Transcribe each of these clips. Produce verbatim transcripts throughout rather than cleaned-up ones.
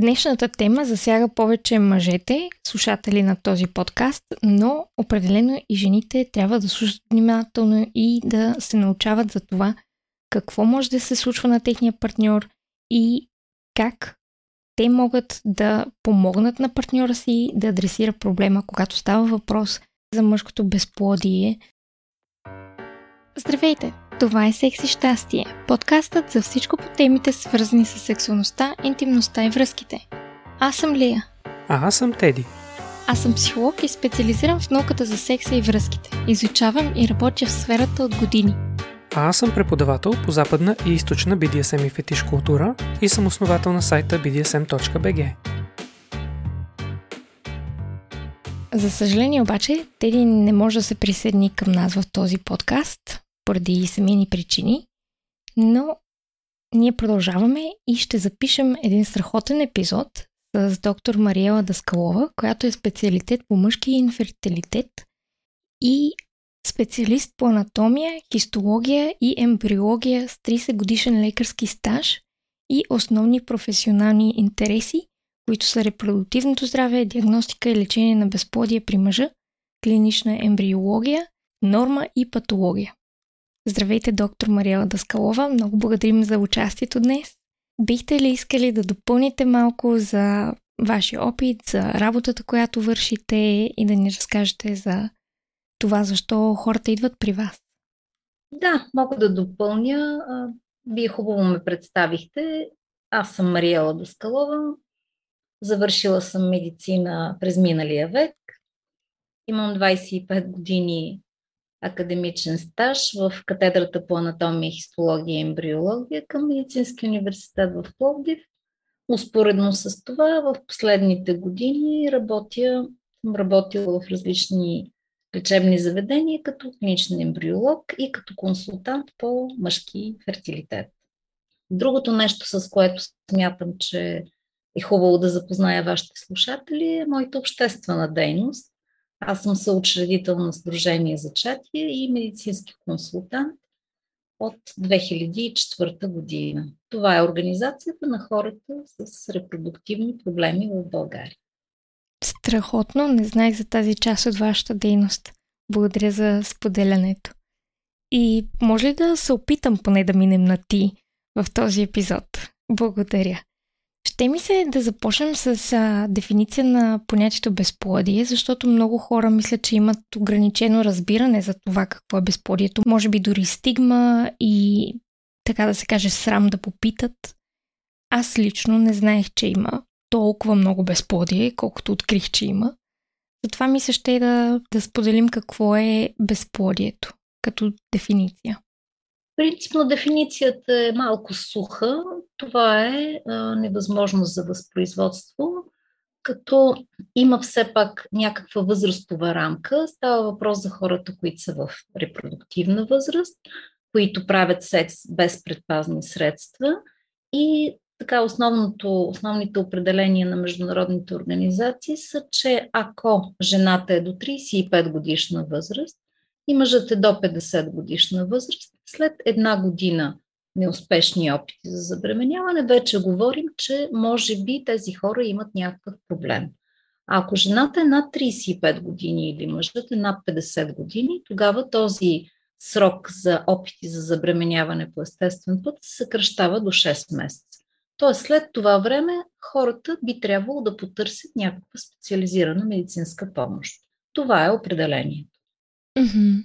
Днешната тема засяга повече мъжете, слушатели на този подкаст, но определено и жените трябва да слушат внимателно и да се научават за това какво може да се случва на техния партньор и как те могат да помогнат на партньора си да адресира проблема, когато става въпрос за мъжкото безплодие. Здравейте! Това е Секс-и-Щастие, подкастът за всичко по темите, свързани с сексуалността, интимността и връзките. Аз съм Лия. А аз съм Теди. Аз съм психолог и специализирам в науката за секса и връзките. Изучавам и работя в сферата от години. А аз съм преподавател по западна и източна би ди ес ем и фетиш култура и съм основател на сайта би ди ес ем точка би джи. За съжаление обаче, Теди не може да се присъедини към нас в този подкаст, поради семейни причини, но ние продължаваме и ще запишем един страхотен епизод с доктор Мариела Даскалова, която е специалитет по мъжки инфертилитет и специалист по анатомия, хистология и ембриология с трийсет годишен лекарски стаж и основни професионални интереси, които са репродуктивното здраве, диагностика и лечение на безплодие при мъжа, клинична ембриология, норма и патология. Здравейте, доктор Мариела Даскалова, много благодарим за участието днес. Бихте ли искали да допълните малко за вашия опит, за работата, която вършите и да ни разкажете за това, защо хората идват при вас? Да, мога да допълня. Вие хубаво ме представихте. Аз съм Мариела Даскалова. Завършила съм медицина през миналия век. Имам двайсет и пет години академичен стаж в катедрата по анатомия, хистология и ембриология към Медицински университет в Пловдив. Успоредно с това, в последните години работя, работила в различни лечебни заведения като клиничен ембриолог и като консултант по мъжки фертилитет. Другото нещо, с което смятам, че е хубаво да запозная вашите слушатели, е моята обществена дейност. Аз съм съучредител на Сдружение Зачатие и медицински консултант от две хиляди и четвърта година. Това е организацията на хората с репродуктивни проблеми в България. Страхотно, не знаех за тази част от вашата дейност. Благодаря за споделянето. И може ли да се опитам поне да минем на ти в този епизод? Благодаря. Ще ми се да започнем с а, дефиниция на понятието безплодие, защото много хора мислят, че имат ограничено разбиране за това какво е безплодието. Може би дори стигма и, така да се каже, срам да попитат. Аз лично не знаех, че има толкова много безплодие, колкото открих, че има. Затова ми се ще да, да споделим какво е безплодието като дефиниция. Принципно дефиницията е малко суха. Това е а, невъзможност за възпроизводство, като има все пак някаква възрастова рамка. Става въпрос за хората, които са в репродуктивна възраст, които правят секс без предпазни средства. И така основното, основните определения на международните организации са, че ако жената е до трийсет и пет годишна възраст и мъжът е до петдесет годишна възраст, след една година неуспешни опити за забременяване, вече говорим, че може би тези хора имат някакъв проблем. А ако жената е над трийсет и пет години или мъжът е над петдесет години, тогава този срок за опити за забременяване по естествен път се съкращава до шест месеца. Тоест след това време хората би трябвало да потърсят някаква специализирана медицинска помощ. Това е определението. Mm-hmm.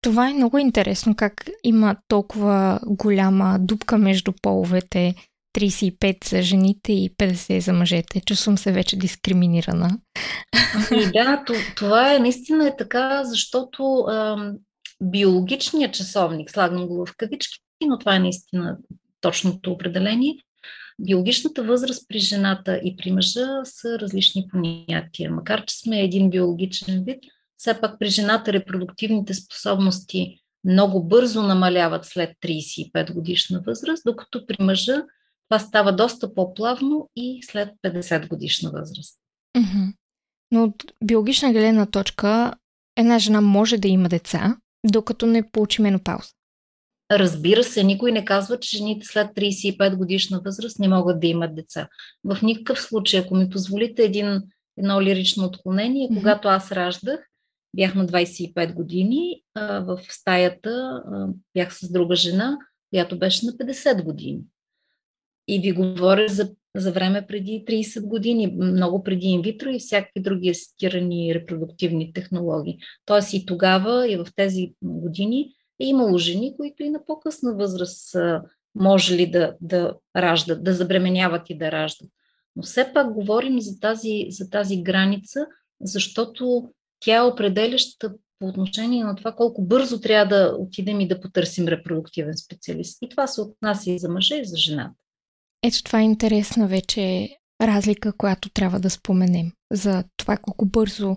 Това е много интересно, как има толкова голяма дупка между половете, трийсет и пет за жените и петдесет за мъжете. Чувствам се вече дискриминирана. И да, това е наистина е така, защото ем, биологичният часовник, слагам го в кавички, но това е наистина точното определение, биологичната възраст при жената и при мъжа са различни понятия. Макар че сме един биологичен вид, все пак при жената репродуктивните способности много бързо намаляват след трийсет и пет годишна възраст, докато при мъжа това става доста по-плавно и след петдесет годишна възраст. Mm-hmm. Но от биологична гледна точка една жена може да има деца, докато не получи менопауза. Разбира се, никой не казва, че жените след тридесет и пет годишна възраст не могат да имат деца. В никакъв случай, ако ми позволите един, едно лирично отклонение, mm-hmm. когато аз раждах, бях на двадесет и пет години, а, в стаята а, бях с друга жена, която беше на петдесет години. И ви говоря за, за време преди тридесет години, много преди инвитро и всякакви други асистирани репродуктивни технологии. Тоест и тогава, и в тези години е имало жени, които и на по-късна възраст може ли да, да раждат, да забременяват и да раждат. Но все пак говорим за тази, за тази граница, защото тя е определяща по отношение на това колко бързо трябва да отидем и да потърсим репродуктивен специалист. И това се отнася и за мъжа, и за жената. Ето това е интересна вече разлика, която трябва да споменем за това колко бързо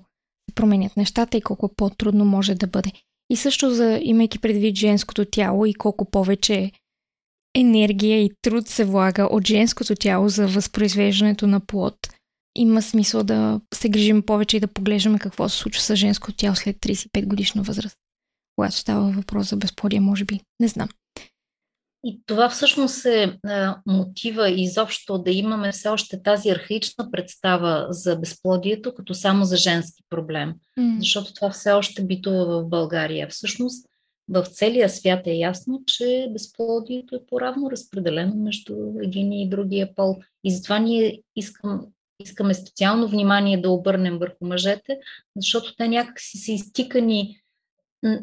се променят нещата и колко по-трудно може да бъде. И също за, имайки предвид женското тяло и колко повече енергия и труд се влага от женското тяло за възпроизвеждането на плод, има смисъл да се грижим повече и да поглеждаме какво се случва с женското тяло след тридесет и пет годишна възраст, когато става въпрос за безплодие, може би, не знам. И това всъщност е а, мотива изобщо да имаме все още тази архаична представа за безплодието, като само за женски проблем. Mm. Защото това все още битува в България. Всъщност в целия свят е ясно, че безплодието е по-равно разпределено между един и другия пол. И затова ние искам, искаме специално внимание да обърнем върху мъжете, защото те някакси са изтикани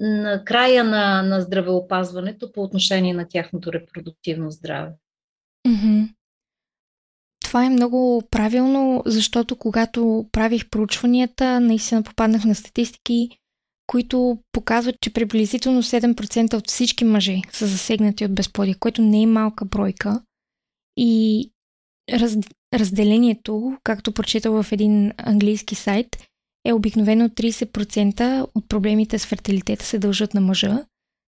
на края на, на здравеопазването по отношение на тяхното репродуктивно здраве. Mm-hmm. Това е много правилно, защото когато правих проучванията, наистина попаднах на статистики, които показват, че приблизително седем процента от всички мъже са засегнати от безплодие, което не е малка бройка. И раз, разделението, както прочитал в един английски сайт, е обикновено тридесет процента от проблемите с фертилитета се дължат на мъжа,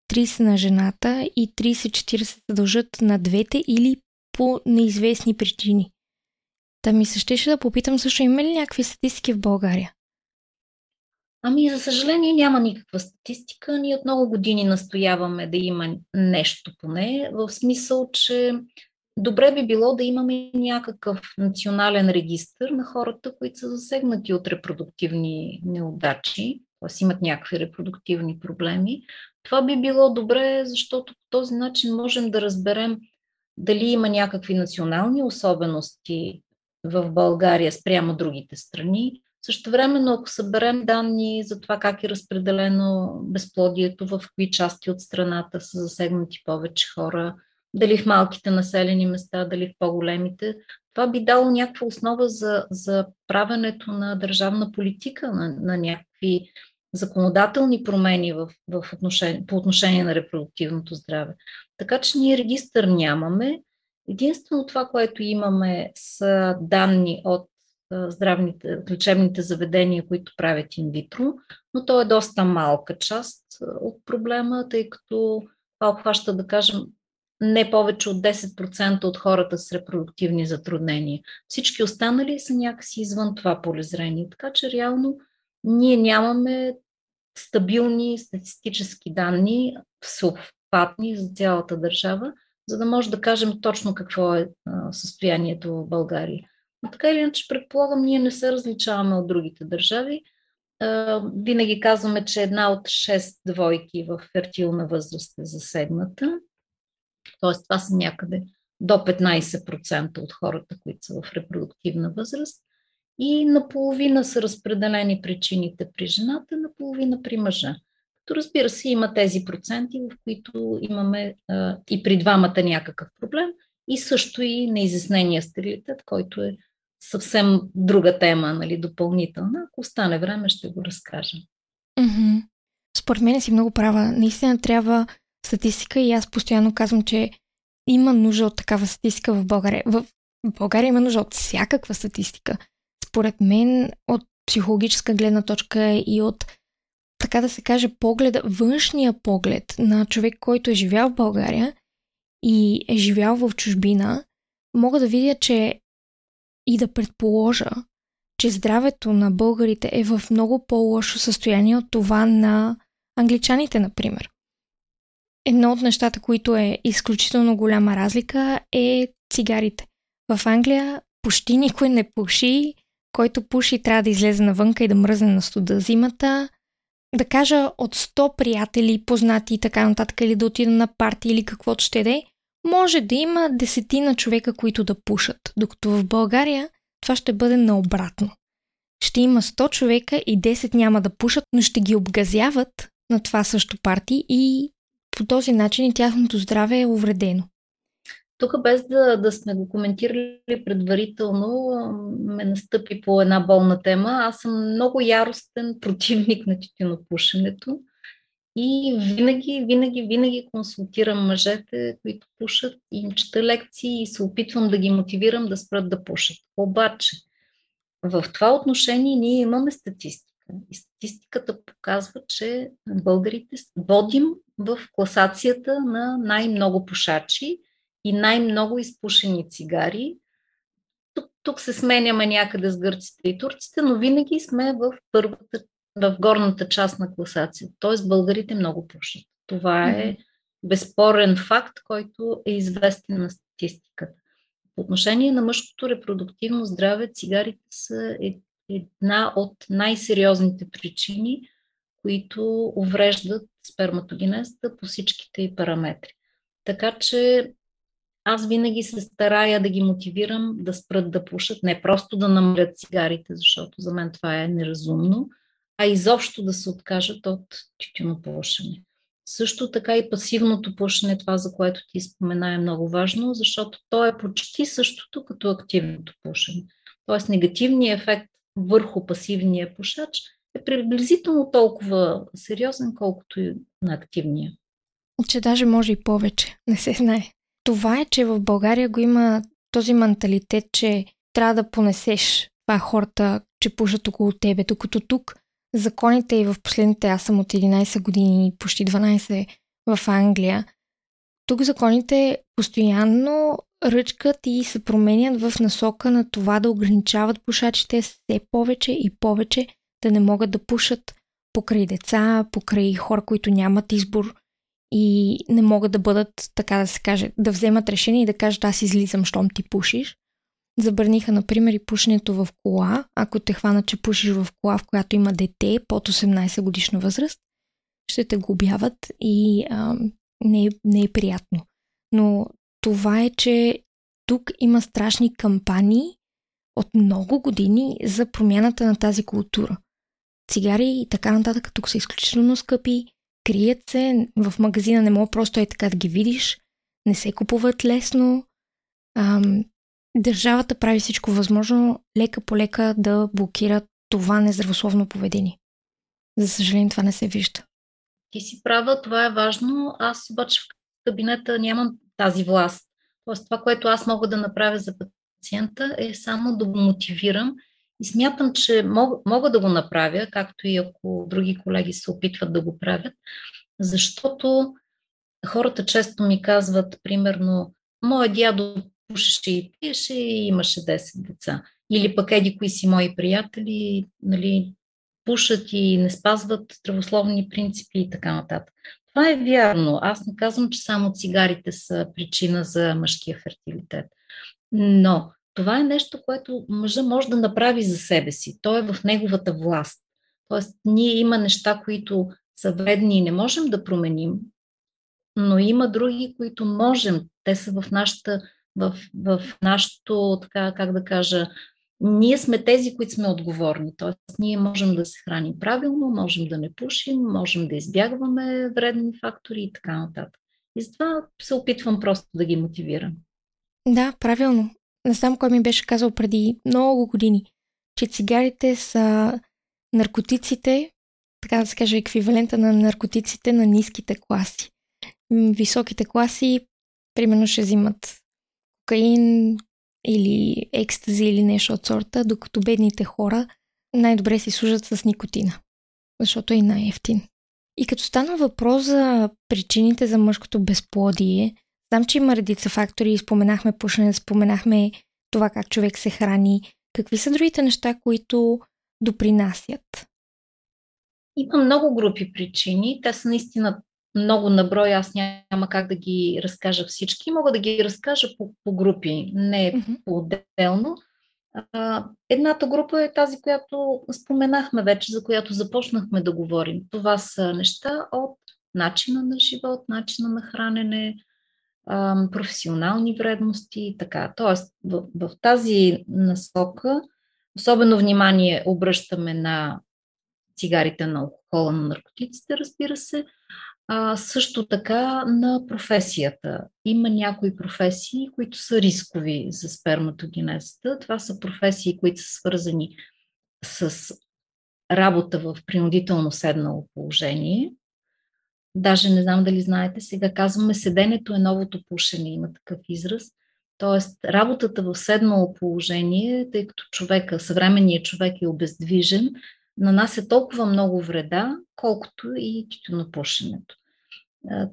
тридесет процента на жената и тридесет до четиридесет процента се дължат на двете или по неизвестни причини. Та ми се щеше да попитам също, има ли някакви статистики в България? Ами, за съжаление, няма никаква статистика. Ние от много години настояваме да има нещо поне, в смисъл, че добре би било да имаме някакъв национален регистър на хората, които са засегнати от репродуктивни неудачи, т.е. имат някакви репродуктивни проблеми. Това би било добре, защото по този начин можем да разберем дали има някакви национални особености в България спрямо другите страни. Същевременно, ако съберем данни за това как е разпределено безплодието, в какви части от страната са засегнати повече хора, дали в малките населени места, дали в по-големите. Това би дало някаква основа за, за правенето на държавна политика, на, на някакви законодателни промени в, в отношение, по отношение на репродуктивното здраве. Така че ние регистър нямаме. Единствено това, което имаме, са данни от здравните, лечебните заведения, които правят инвитро, но то е доста малка част от проблема, тъй като това обхваща, да кажем, не повече от десет процента от хората с репродуктивни затруднения. Всички останали са някакси извън това полезрение. Така че реално ние нямаме стабилни статистически данни, всеобхватни за цялата държава, за да може да кажем точно какво е състоянието в България. Но така или иначе, предполагам, ние не се различаваме от другите държави. Винаги казваме, че една от шест двойки в фертилна възраст е засегната. Тоест, това са някъде до петнадесет процента от хората, които са в репродуктивна възраст. И наполовина са разпределени причините при жената, наполовина при мъжа. Като разбира се, има тези проценти, в които имаме а, и при двамата някакъв проблем, и също и неизяснения стерилитет, който е съвсем друга тема, нали, допълнителна. Ако остане време, ще го разкажем. Mm-hmm. Според мен си много права. Наистина трябва статистика и аз постоянно казвам, че има нужда от такава статистика в България. В България има нужда от всякаква статистика. Според мен от психологическа гледна точка и от, така да се каже, погледа, външния поглед на човек, който е живял в България и е живял в чужбина, мога да видя, че и да предположа, че здравето на българите е в много по-лошо състояние от това на англичаните, например. Едно от нещата, които е изключително голяма разлика, е цигарите. В Англия почти никой не пуши, който пуши трябва да излезе навънка и да мръзне на студа зимата. Да кажа от сто приятели, познати и така нататък, или да отида на парти или каквото ще да е, може да има десетина човека, които да пушат. Докато в България това ще бъде наобратно. Ще има сто човека и десет няма да пушат, но ще ги обгазяват на това също парти и по този начин и тяхното здраве е увредено. Тук, без да, да сме го коментирали предварително, ме настъпи по една болна тема. Аз съм много яростен противник на тютюнопушенето и винаги, винаги, винаги консултирам мъжете, които пушат, и им чета лекции и се опитвам да ги мотивирам да спрат да пушат. Обаче, в това отношение ние имаме статистика. И статистиката показва, че българите водим в класацията на най-много пушачи и най-много изпушени цигари. Тук, тук се сменяме някъде с гърците и турците, но винаги сме в първата, в горната част на класацията. Тоест българите много пушат. Това е безспорен факт, който е известен на статистиката. По отношение на мъжкото репродуктивно здраве, цигарите са една от най-сериозните причини, които увреждат сперматогенезата по всичките ѝ параметри. Така че аз винаги се старая да ги мотивирам да спрат да пушат, не просто да намалят цигарите, защото за мен това е неразумно, а изобщо да се откажат от тютюнопушене. Също така и пасивното пушене, това за което ти спомена, е много важно, защото то е почти същото като активното пушене. Тоест негативният ефект върху пасивния пушач е приблизително толкова сериозен, колкото и на активния. Че даже може и повече, не се знае. Това е, че в България го има този менталитет, че трябва да понесеш това хората, че пушат около тебе, докато тук законите и в последните, аз съм от единайсет години, почти дванайсет в Англия, тук законите постоянно ръчкат и се променят в насока на това да ограничават пушачите все повече и повече, да не могат да пушат покрай деца, покрай хора, които нямат избор и не могат да бъдат, така да се каже, да вземат решение и да кажат аз излизам, щом ти пушиш. Забраниха, например, и пушенето в кола. Ако те хванат, че пушиш в кола, в която има дете под осемнайсет годишна възраст, ще те глобяват и а, не, е, не е приятно. Но това е, че тук има страшни кампании от много години за промяната на тази култура. Цигари и така нататък тук са изключително скъпи, крият се, в магазина не мога просто е така да ги видиш, не се купуват лесно. Ам, Държавата прави всичко възможно лека по лека да блокира това нездравословно поведение. За съжаление, това не се вижда. Ти си права, това е важно. Аз обаче в кабинета нямам тази власт. Тоест, това, което аз мога да направя за пациента, е само да го мотивирам. И смятам, че мога, мога да го направя, както и ако други колеги се опитват да го правят, защото хората често ми казват, примерно, моя дядо пушеше и пиеше и имаше десет деца. Или пък еди кои си мои приятели, нали, пушат и не спазват здравословни принципи и така нататък. Това е вярно. Аз не казвам, че само цигарите са причина за мъжкия фертилитет. Но това е нещо, което мъжа може да направи за себе си. Той е в неговата власт. Тоест, ние има неща, които са вредни и не можем да променим, но има други, които можем. Те са в нашата В, в нашото, така, как да кажа, ние сме тези, които сме отговорни. Тоест, ние можем да се храним правилно, можем да не пушим, можем да избягваме вредни фактори и така нататък. И затова се опитвам просто да ги мотивирам. Да, правилно. Не знам кой ми беше казал преди много години, че цигарите са наркотиците, така да се каже, еквивалента на наркотиците на ниските класи. Високите класи, примерно, ще взимат кокаин или екстази или нещо от сорта, докато бедните хора най-добре си служат с никотина, защото е най-ефтин. И като стана въпрос за причините за мъжкото безплодие, знам, че има редица фактори, споменахме пушене, споменахме това как човек се храни. Какви са другите неща, които допринасят? Има много групи причини, те са наистина много наброй, аз няма как да ги разкажа всички. Мога да ги разкажа по, по групи, не mm-hmm. по-отделно. Едната група е тази, която споменахме вече, за която започнахме да говорим. Това са неща от начина на живот, начина на хранене, професионални вредности и така. Тоест, в, в тази насока особено внимание обръщаме на цигарите, на алкохола, на наркотиците, разбира се. А, също така на професията. Има някои професии, които са рискови за сперматогенезата. Това са професии, които са свързани с работа в принудително седнало положение. Даже не знам дали знаете, сега казваме седенето е новото пушене, има такъв израз. Тоест работата в седнало положение, тъй като човека, съвременният човек е обездвижен, нанася толкова много вреда, колкото и тютюнопушенето.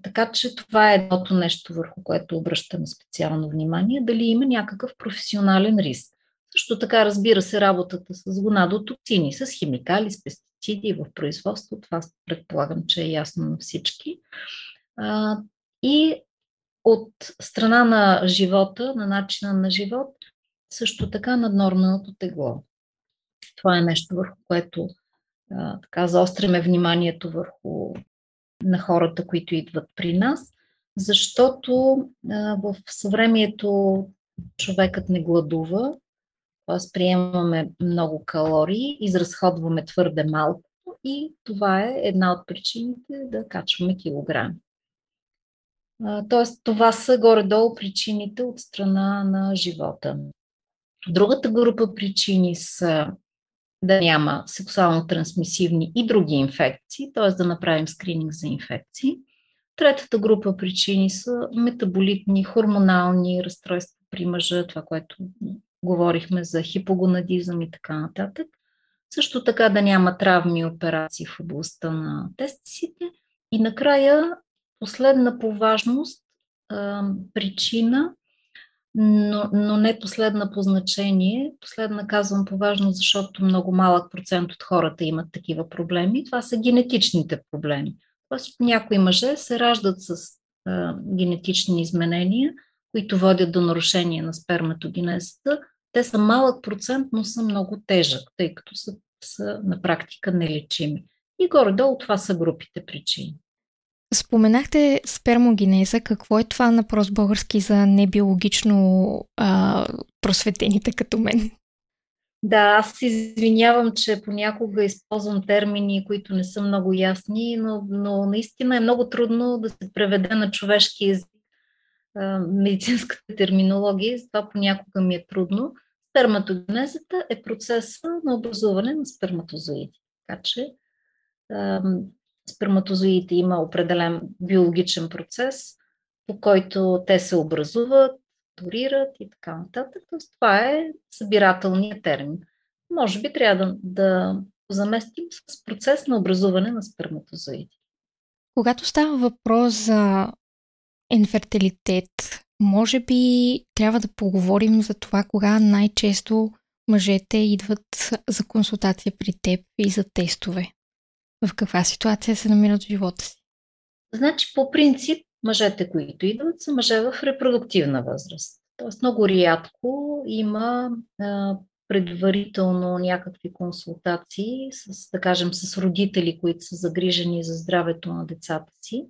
Така че това е едното нещо, върху което обръщаме специално внимание, дали има някакъв професионален риск. Също така, разбира се, работата с гонадотоксини, с химикали, с пестициди в производство, това предполагам, че е ясно на всички. И от страна на живота, на начина на живот, също така наднорменото тегло. Това е нещо, върху което а, така заостряме вниманието върху на хората, които идват при нас, защото а, в съвремието човекът не гладува, т.е. приемаме много калории, изразходваме твърде малко и това е една от причините да качваме килограми. Т.е. това са горе-долу причините от страна на живота. Другата група причини са да няма сексуално-трансмисивни и други инфекции, т.е. да направим скрининг за инфекции. Третата група причини са метаболитни, хормонални разстройства при мъжа, това, което говорихме за хипогонадизъм и така нататък. Също така да няма травми и операции в областта на тестисите. И накрая последна по важност а, причина, Но, но не последна по значение. Последна казвам по-важно, защото много малък процент от хората имат такива проблеми. Това са генетичните проблеми. Тоест, някои мъже се раждат с а, генетични изменения, които водят до нарушение на сперматогенезата. Те са малък процент, но са много тежък, тъй като са, са на практика нелечими. И горе-долу това са групите причини. Споменахте спермогенеза. Какво е това на прост български за небиологично а, просветените като мен? Да, аз се извинявам, че понякога използвам термини, които не са много ясни, но, но наистина е много трудно да се преведе на човешки език медицинската терминология, затова понякога ми е трудно. Сперматогенезата е процеса на образуване на сперматозоиди. Така че а, сперматозоидите има определен биологичен процес, по който те се образуват, турират и така нататък. Тоест, това е събирателният термин. Може би трябва да, да заместим с процес на образуване на сперматозоиди. Когато става въпрос за инфертилитет, може би трябва да поговорим за това, кога най-често мъжете идват за консултация при теб и за тестове. В каква ситуация се намират в живота си? Значи, по принцип, мъжете, които идват, са мъже в репродуктивна възраст. Тоест, много рядко има а, предварително някакви консултации, с, да кажем, с родители, които са загрижени за здравето на децата си.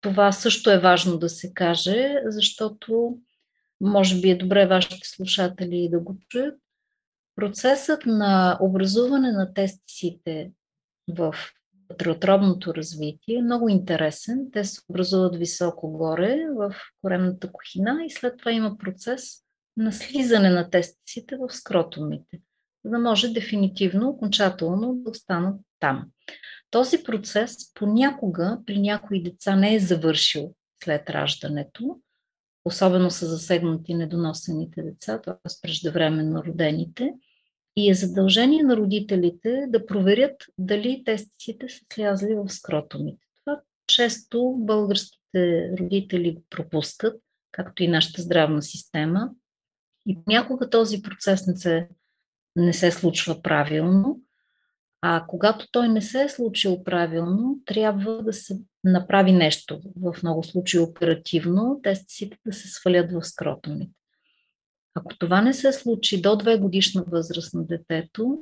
Това също е важно да се каже, защото, може би е добре вашите слушатели да го чуят. Процесът на образуване на тестисите в вътреутробното развитие е много интересен. Те се образуват високо горе в коремната кухина и след това има процес на слизане на тестисите в скротумите, за да може дефинитивно, окончателно да останат там. Този процес понякога при някои деца не е завършил след раждането, особено са засегнати недоносените деца, т.е. преждевременно родените. И е задължение на родителите да проверят дали тестисите са слязли в скротумите. Това често българските родители го пропускат, както и нашата здравна система. И понякога този процес не се, не се случва правилно. А когато той не се е случил правилно, трябва да се направи нещо, в много случаи оперативно, тестиците да се свалят в скротумите. Ако това не се случи до две годишна възраст на детето,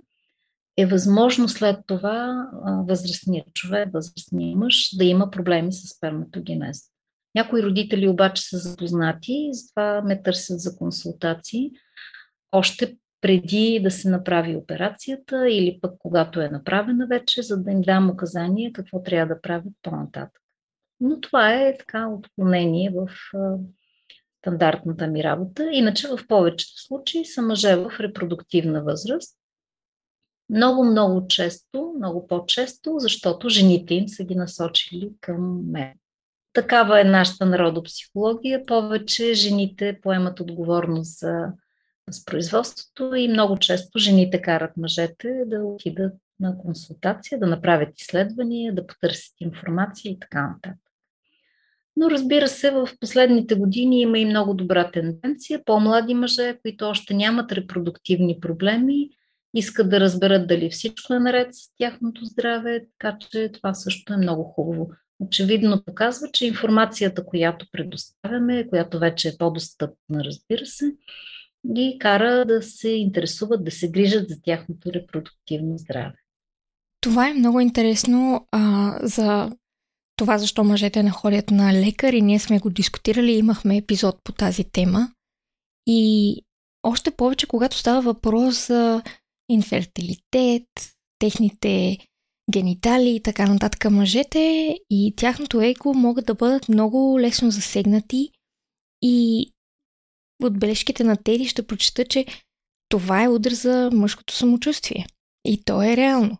е възможно след това възрастният човек, възрастният мъж да има проблеми с сперматогенез. Някои родители обаче са запознати и затова ме търсят за консултации още преди да се направи операцията или пък когато е направена вече, за да им дам указания какво трябва да правят по-нататък. Но това е така отклонение в стандартната ми работа. Иначе в повечето случаи са мъже в репродуктивна възраст. Много-много често, много по-често, защото жените им са ги насочили към мен. Такава е нашата народопсихология. Повече жените поемат отговорност за с производството и много често жените карат мъжете да отидат на консултация, да направят изследвания, да потърсят информация и така нататък. Но разбира се, в последните години има и много добра тенденция. По-млади мъже, които още нямат репродуктивни проблеми, искат да разберат дали всичко е наред с тяхното здраве, така че това също е много хубаво. Очевидно показва, че информацията, която предоставяме, която вече е по-достъпна, разбира се, ги кара да се интересуват, да се грижат за тяхното репродуктивно здраве. Това е много интересно а, за това, защо мъжете не ходят на лекар, и ние сме го дискутирали, имахме епизод по тази тема. И още повече, когато става въпрос за инфертилитет, техните генитали и така нататък, мъжете и тяхното его могат да бъдат много лесно засегнати. И от бележките на Теди ще прочета, че това е удар за мъжкото самочувствие. И то е реално.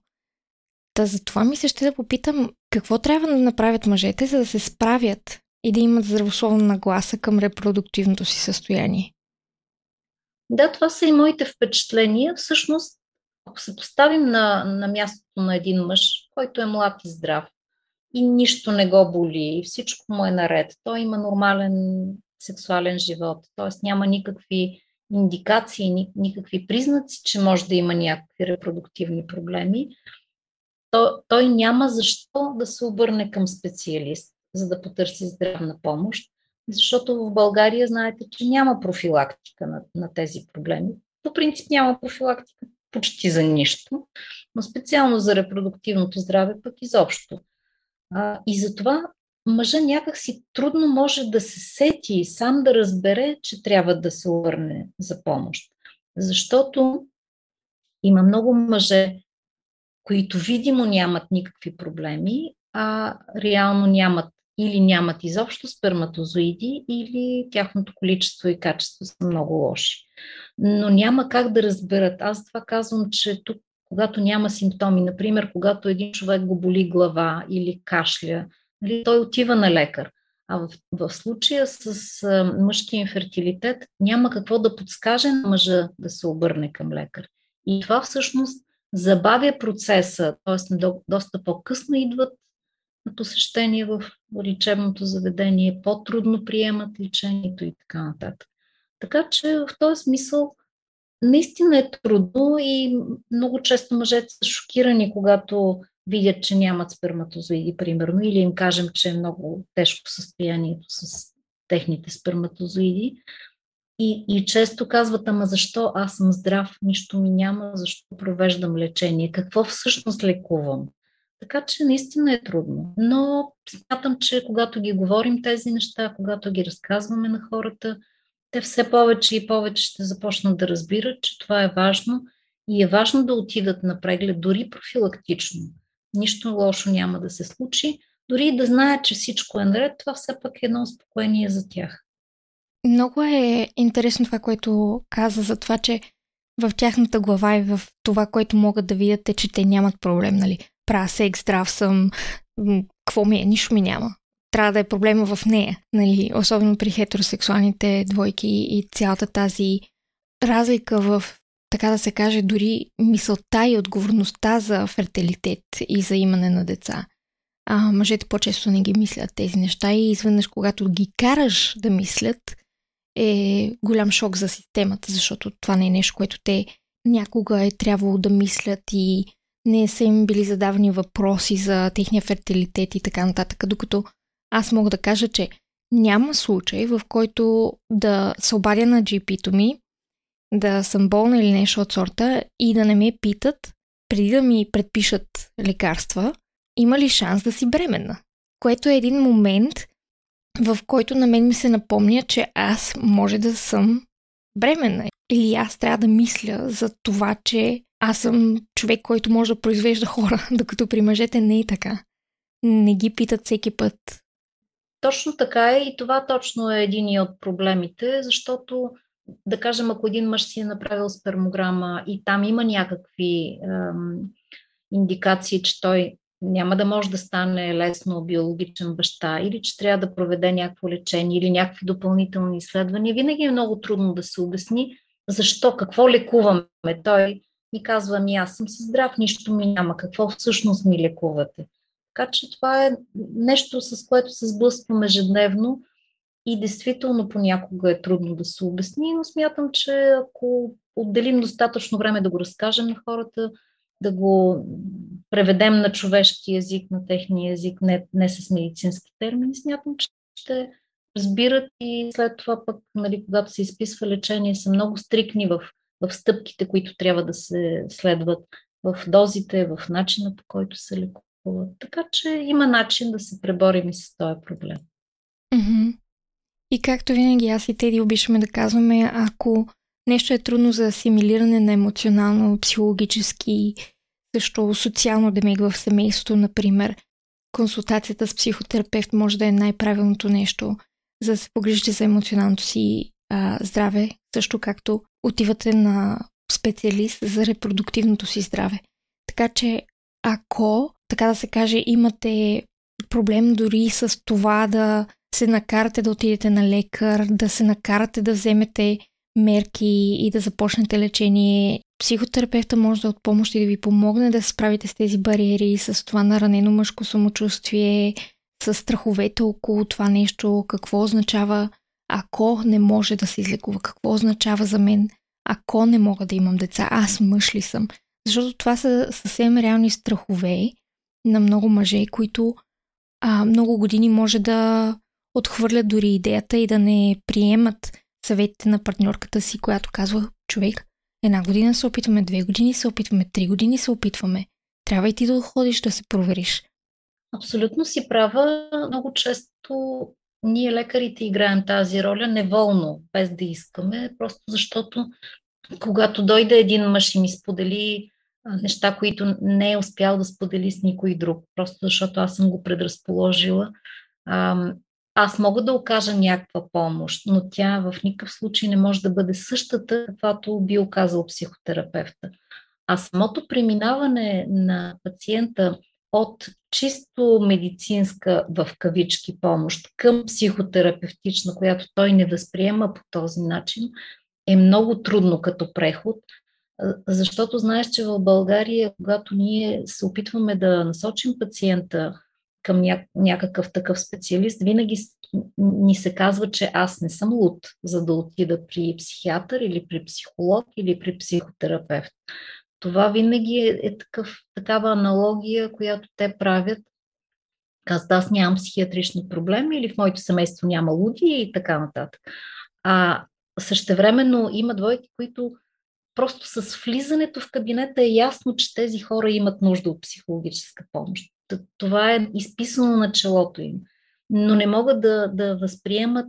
Та за това ми се ще да попитам какво трябва да направят мъжете, за да се справят и да имат здравословна нагласа към репродуктивното си състояние. Да, това са и моите впечатления. Всъщност, ако се поставим на, на мястото на един мъж, който е млад и здрав и нищо не го боли, и всичко му е наред, той има нормален сексуален живот, т.е. няма никакви индикации, никакви признаци, че може да има някакви репродуктивни проблеми, то той няма защо да се обърне към специалист, за да потърси здравна помощ, защото в България знаете, че няма профилактика на, на тези проблеми. По принцип няма профилактика почти за нищо, но специално за репродуктивното здраве пък изобщо. А, и затова мъжът някак си трудно може да се сети и сам да разбере, че трябва да се обърне за помощ. Защото има много мъже, които видимо нямат никакви проблеми, а реално нямат или нямат изобщо сперматозоиди, или тяхното количество и качество са много лоши. Но няма как да разберат. Аз това казвам, че тук, когато няма симптоми, например, когато един човек го боли глава или кашля, той отива на лекар. А в, в случая с а, мъжки инфертилитет няма какво да подскаже на мъжа да се обърне към лекар. И това всъщност забавя процеса, т.е. до, доста по-късно идват на посещение в лечебното заведение, по-трудно приемат лечението и така нататък. Така че в този смисъл наистина е трудно и много често мъжете са шокирани, когато видят, че нямат сперматозоиди, примерно, или им кажем, че е много тежко състоянието с техните сперматозоиди. И, и често казват, ама защо аз съм здрав, нищо ми няма, защо провеждам лечение, какво всъщност лекувам. Така че наистина е трудно. Но смятам, че когато ги говорим тези неща, когато ги разказваме на хората, те все повече и повече ще започнат да разбират, че това е важно и е важно да отидат на преглед, дори профилактично. Нищо лошо няма да се случи. Дори да знаят, че всичко е наред, това все пък е едно успокоение за тях. Много е интересно това, което каза за това, че в тяхната глава и в това, което могат да видят, е, че те нямат проблем, нали? Пра секс, здрав съм, какво ми е, нищо ми няма. Трябва да е проблема в нея, нали? Особено при хетеросексуалните двойки и цялата тази разлика в, така да се каже, дори мисълта и отговорността за фертилитет и за имане на деца. А мъжете по-често не ги мислят тези неща и изведнъж, когато ги караш да мислят, е голям шок за системата, защото това не е нещо, което те някога е трябвало да мислят и не са им били задавани въпроси за техния фертилитет и така нататък, докато аз мога да кажа, че няма случай, в който да се обадя на джи пи-то ми, да съм болна или нещо от сорта и да не ме питат, преди да ми предпишат лекарства, има ли шанс да си бременна? Което е един момент, в който на мен ми се напомня, че аз може да съм бременна. Или аз трябва да мисля за това, че аз съм човек, който може да произвежда хора, докато при мъжете не е така. Не ги питат всеки път. Точно така е и това точно е един от проблемите, защото да кажем, ако един мъж си е направил спермограма и там има някакви ем, индикации, че той няма да може да стане лесно биологичен баща или че трябва да проведе някакво лечение или някакви допълнителни изследвания, винаги е много трудно да се обясни защо, какво лекуваме. Той ми казва, ми аз съм си здрав, нищо ми няма, какво всъщност ми лекувате. Така че това е нещо, с което се сблъскваме ежедневно и действително понякога е трудно да се обясни, но смятам, че ако отделим достатъчно време да го разкажем на хората, да го преведем на човешки език, на техния език, не, не с медицински термини, смятам, че ще разбират и след това пък, нали, когато се изписва лечение, са много стрикни в, в стъпките, които трябва да се следват, в дозите, в начина, по който се лекува. Така че има начин да се преборим и с този проблем. Mm-hmm. И както винаги аз и Теди обичаме да казваме, ако нещо е трудно за асимилиране на емоционално, психологически, също социално демик в семейството, например, консултацията с психотерапевт може да е най-правилното нещо, за да се погрижите за емоционалното си а, здраве, също както отивате на специалист за репродуктивното си здраве. Така че ако, така да се каже, имате проблем дори с това да се накарате да отидете на лекар, да се накарате да вземете мерки и да започнете лечение, психотерапевта може да е от помощ и да ви помогне да се справите с тези бариери, с това наранено мъжко самочувствие, с страховете около това нещо, какво означава ако не може да се излекува, какво означава за мен, ако не мога да имам деца, аз мъж ли съм? Защото това са съвсем реални страхове на много мъже, които а, много години може да отхвърлят дори идеята и да не приемат съветите на партньорката си, която казва, човек, една година се опитваме, две години се опитваме, три години се опитваме. Трябва и ти да отходиш да се провериш. Абсолютно си права. Много често ние лекарите играем тази роля неволно, без да искаме, просто защото когато дойде един мъж и ми сподели неща, които не е успял да сподели с никой друг, просто защото аз съм го предразположила, аз мога да окажа някаква помощ, но тя в никакъв случай не може да бъде същата, каквато би оказал психотерапевта. А самото преминаване на пациента от чисто медицинска в кавички помощ към психотерапевтична, която той не възприема по този начин, е много трудно като преход, защото знаеш, че в България, когато ние се опитваме да насочим пациента към ня- някакъв такъв специалист, винаги ни се казва, че аз не съм луд, за да отида при психиатър или при психолог или при психотерапевт. Това винаги е, е такъв, такава аналогия, която те правят. Казват, аз нямам психиатрични проблеми или в моето семейство няма луди и така нататък. А същевременно има двойки, които просто с влизането в кабинета е ясно, че тези хора имат нужда от психологическа помощ. Това е изписано на челото им. Но не могат да, да възприемат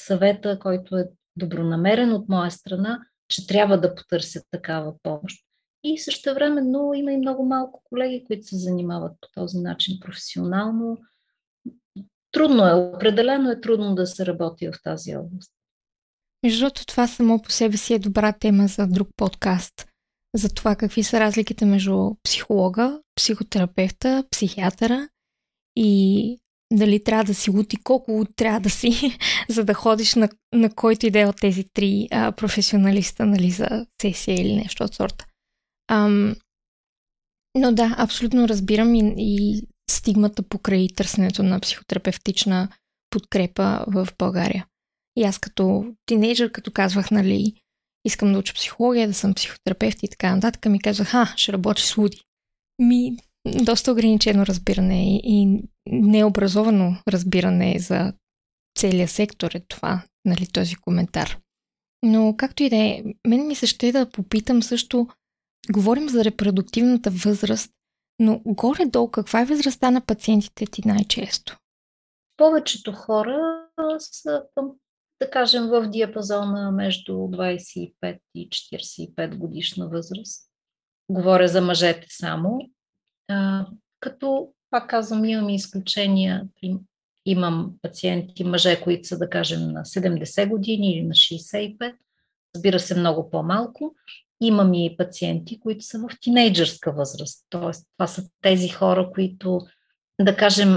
съвета, който е добронамерен от моя страна, че трябва да потърсят такава помощ. И същевременно има и много малко колеги, които се занимават по този начин професионално. Трудно е, определено е трудно да се работи в тази област. Между другото, това само по себе си е добра тема за друг подкаст. За това какви са разликите между психолога, психотерапевта, психиатъра и дали трябва да си луд и колко трябва да си, за да ходиш на, на който иде от тези три а, професионалиста, нали, за сесия или нещо от сорта. Ам, но да, абсолютно разбирам и, и стигмата покрай търсенето на психотерапевтична подкрепа в България. И аз като тинейджър, като казвах, нали, искам да уча психология, да съм психотерапевт и така нататък, ми казвах, а, ще работи с луди. Ми, доста ограничено разбиране и, и необразовано разбиране за целия сектор е това, нали, този коментар. Но както и да е, мен ми се ще да попитам също, говорим за репродуктивната възраст, но горе-долу каква е възрастта на пациентите ти най-често? Повечето хора са, да кажем, в диапазона между двайсет и пет и четирийсет и пет годишна възраст. Говоря за мъжете само. А, като, пак казвам, имам изключения. Имам пациенти, мъже, които са, да кажем, на седемдесет години или на шейсет и пет. Разбира се, много по-малко. Имам и пациенти, които са в тинейджърска възраст. Тоест, това са тези хора, които, да кажем,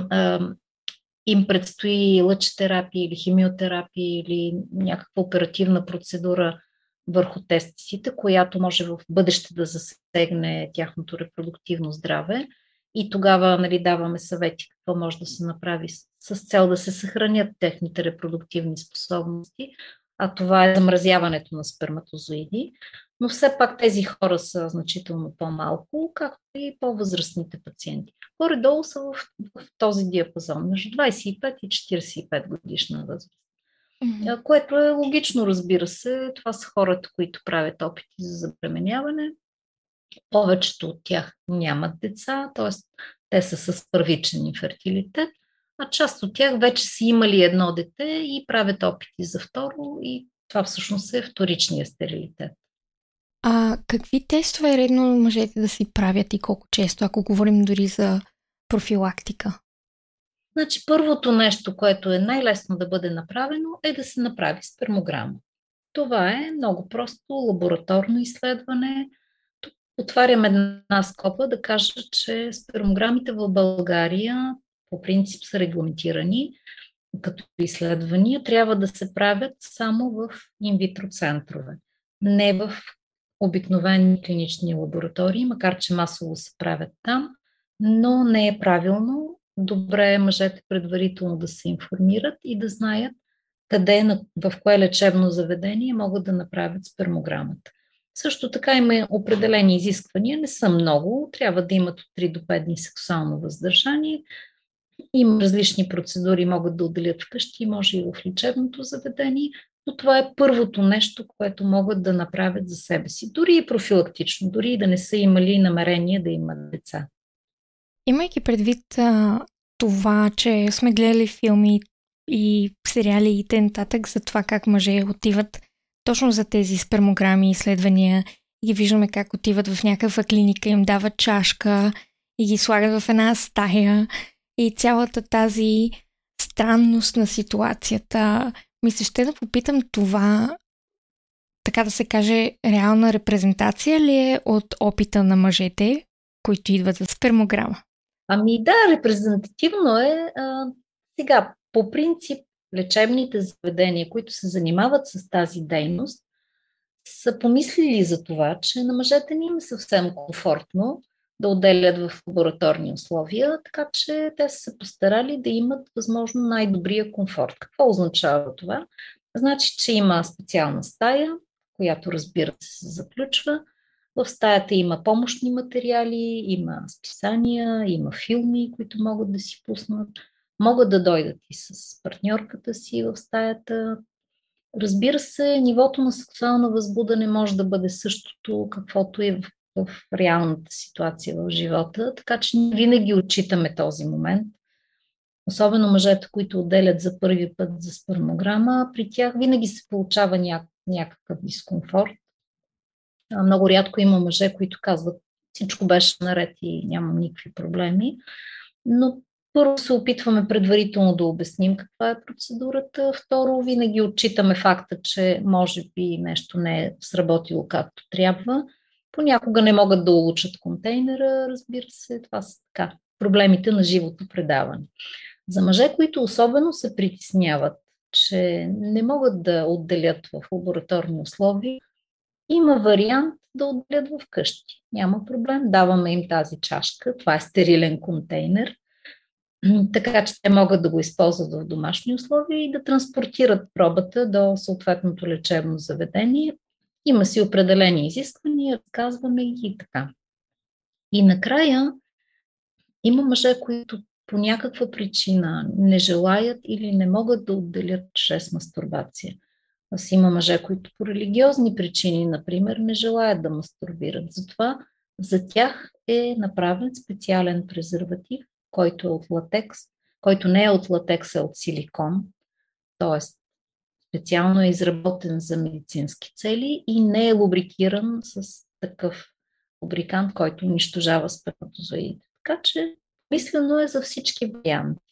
им предстои лъчетерапия или химиотерапия или някаква оперативна процедура върху тестисите, която може в бъдеще да засегне тяхното репродуктивно здраве. И тогава, нали, даваме съвети какво може да се направи с, с цел да се съхранят техните репродуктивни способности, а това е замразяването на сперматозоиди. Но все пак тези хора са значително по-малко, както и по-възрастните пациенти. Горе-долу са в, в този диапазон, между двайсет и пет и четирийсет и пет годишна възраст. Mm-hmm. Което е логично, разбира се. Това са хората, които правят опити за забременяване. Повечето от тях нямат деца, т.е. те са с първичен инфертилитет, а част от тях вече са имали едно дете и правят опити за второ, и това всъщност е вторичния стерилитет. А какви тестове е редно мъжете да си правят и колко често, ако говорим дори за профилактика? Значи първото нещо, което е най-лесно да бъде направено, е да се направи спермограма. Това е много просто лабораторно изследване. Отварям една скоба да кажа, че спермограмите в България по принцип са регламентирани като изследвания. Трябва да се правят само в инвитро центрове, не в обикновени клинични лаборатории, макар че масово се правят там, но не е правилно. Добре е мъжете предварително да се информират и да знаят къде, в кое лечебно заведение могат да направят спермограмата. Също така има определени изисквания, не са много, трябва да имат от три до пет дни сексуално въздържание. Има различни процедури, могат да отделят вкъщи, може и в лечебното заведение, но това е първото нещо, което могат да направят за себе си, дори и профилактично, дори и да не са имали намерение да имат деца. Имайки предвид а, това, че сме гледали филми и сериали и т.н. за това как мъже отиват точно за тези спермограми и изследвания, ги виждаме как отиват в някаква клиника, им дават чашка и ги слагат в една стая, и цялата тази странност на ситуацията. Мисля, ще да попитам, това, така да се каже, реална репрезентация ли е от опита на мъжете, които идват за спермограма? Ами да, репрезентативно е. А, сега, по принцип, лечебните заведения, които се занимават с тази дейност, са помислили за това, че на мъжете не им е съвсем комфортно да отделят в лабораторни условия, така че те са се постарали да имат възможно най-добрия комфорт. Какво означава това? Значи, че има специална стая, която, разбира се, се заключва. В стаята има помощни материали, има списания, има филми, които могат да си пуснат. Могат да дойдат и с партньорката си в стаята. Разбира се, нивото на сексуална възбуда не може да бъде същото, каквото е в, в реалната ситуация в живота, така че винаги отчитаме този момент. Особено мъжете, които отделят за първи път за спермограма, при тях винаги се получава ня, някакъв дискомфорт. Много рядко има мъже, които казват, всичко беше наред и нямам никакви проблеми, но първо се опитваме предварително да обясним каква е процедурата. Второ, винаги отчитаме факта, че може би нещо не е сработило както трябва. Понякога не могат да улучат контейнера, разбира се. Това са така проблемите на живото предаване. За мъже, които особено се притесняват, че не могат да отделят в лабораторни условия, има вариант да отделят в къщи. Няма проблем, даваме им тази чашка. Това е стерилен контейнер, така че те могат да го използват в домашни условия и да транспортират пробата до съответното лечебно заведение. Има си определени изисквания, разказваме ги и така. И накрая има мъже, които по някаква причина не желаят или не могат да отделят чрез мастурбация. Аз има мъже, които по религиозни причини, например, не желаят да мастурбират. Затова за тях е направен специален презерватив, който е от латекс, който не е от латекс, а от силикон, т.е. специално е изработен за медицински цели и не е лубрикиран с такъв лубрикант, който унищожава сперматозоидите. Така че мислено е за всички варианти.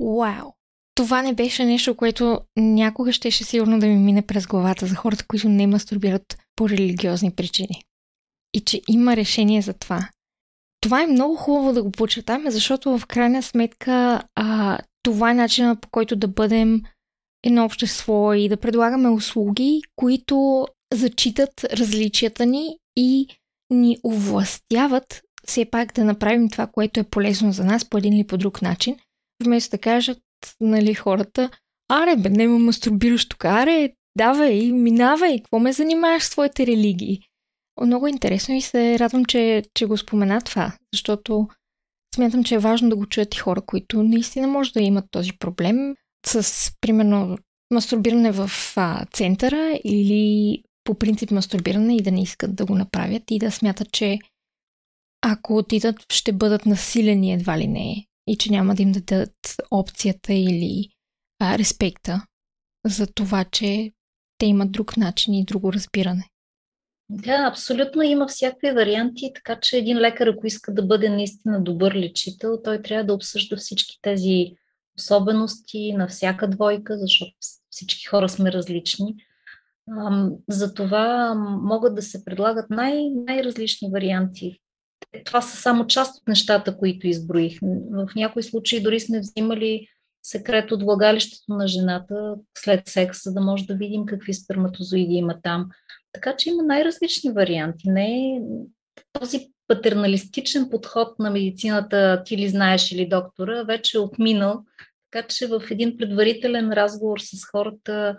Уау! Това не беше нещо, което някога щеше сигурно да ми мине през главата за хората, които не мастурбират по религиозни причини. И че има решение за това. Това е много хубаво да го почетаме, защото в крайна сметка а, това е начинът, по който да бъдем едно общество и да предлагаме услуги, които зачитат различията ни и ни овластяват все пак да направим това, което е полезно за нас по един или по друг начин. Вместо да кажат, нали, хората, аре бе, не ме мастурбираш тук, аре, давай, минавай, какво ме занимаваш с твоите религии? Много интересно и се радвам, че, че го спомена това, защото смятам, че е важно да го чуят и хора, които наистина може да имат този проблем с, примерно, мастурбиране в а, центъра или по принцип мастурбиране и да не искат да го направят и да смятат, че ако отидат, ще бъдат насилени едва ли не и че няма да им дадат опцията или а, респекта за това, че те имат друг начин и друго разбиране. Да, абсолютно има всякакви варианти, така че един лекар, ако иска да бъде наистина добър лечител, той трябва да обсъжда всички тези особености на всяка двойка, защото всички хора сме различни. Затова могат да се предлагат най- най-различни варианти. Това са само част от нещата, които изброих. В някои случаи дори сме взимали секрет от влагалището на жената след секс, за да може да видим какви сперматозоиди има там. Така че има най-различни варианти. Не е този патерналистичен подход на медицината, ти ли знаеш или доктора, вече е отминал. Така че в един предварителен разговор с хората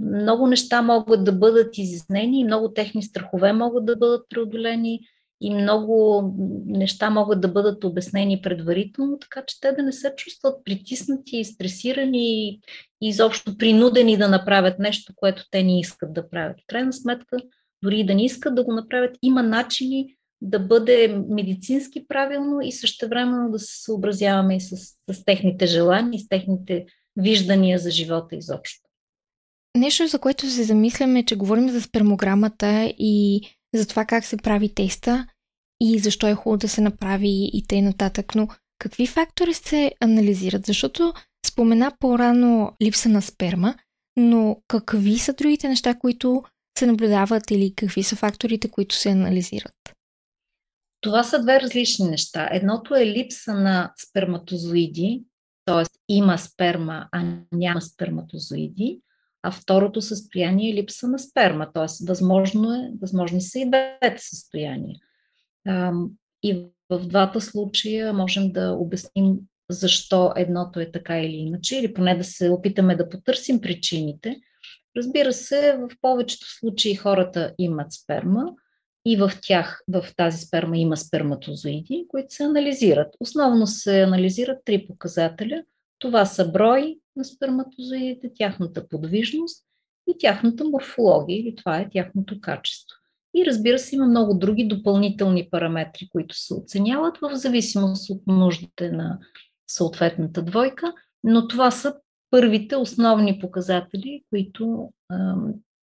много неща могат да бъдат изяснени, много техни страхове могат да бъдат преодолени и много неща могат да бъдат обяснени предварително, така че те да не се чувстват притиснати, стресирани и изобщо принудени да направят нещо, което те не искат да правят. В крайна сметка, дори и да не искат да го направят, има начини да бъде медицински правилно и същевременно да се съобразяваме и с, с техните желания, и с техните виждания за живота изобщо. Нещо, за което се замисляме, че говорим за спермограмата и за това как се прави теста и защо е хубаво да се направи и тъй нататък, но какви фактори се анализират? Защото спомена по-рано липса на сперма, но какви са другите неща, които се наблюдават или какви са факторите, които се анализират? Това са две различни неща. Едното е липса на сперматозоиди, т.е. има сперма, а няма сперматозоиди, а второто състояние е липса на сперма, т.е. възможно е, възможни са и двете състояния. И в двата случая можем да обясним защо едното е така или иначе, или поне да се опитаме да потърсим причините. Разбира се, в повечето случаи хората имат сперма и в тях, в тази сперма има сперматозоиди, които се анализират. Основно се анализират три показателя. Това са брой на сперматозоидите, тяхната подвижност и тяхната морфология, или това е тяхното качество. И разбира се, има много други допълнителни параметри, които се оценяват в зависимост от нуждите на съответната двойка, но това са първите основни показатели, които е,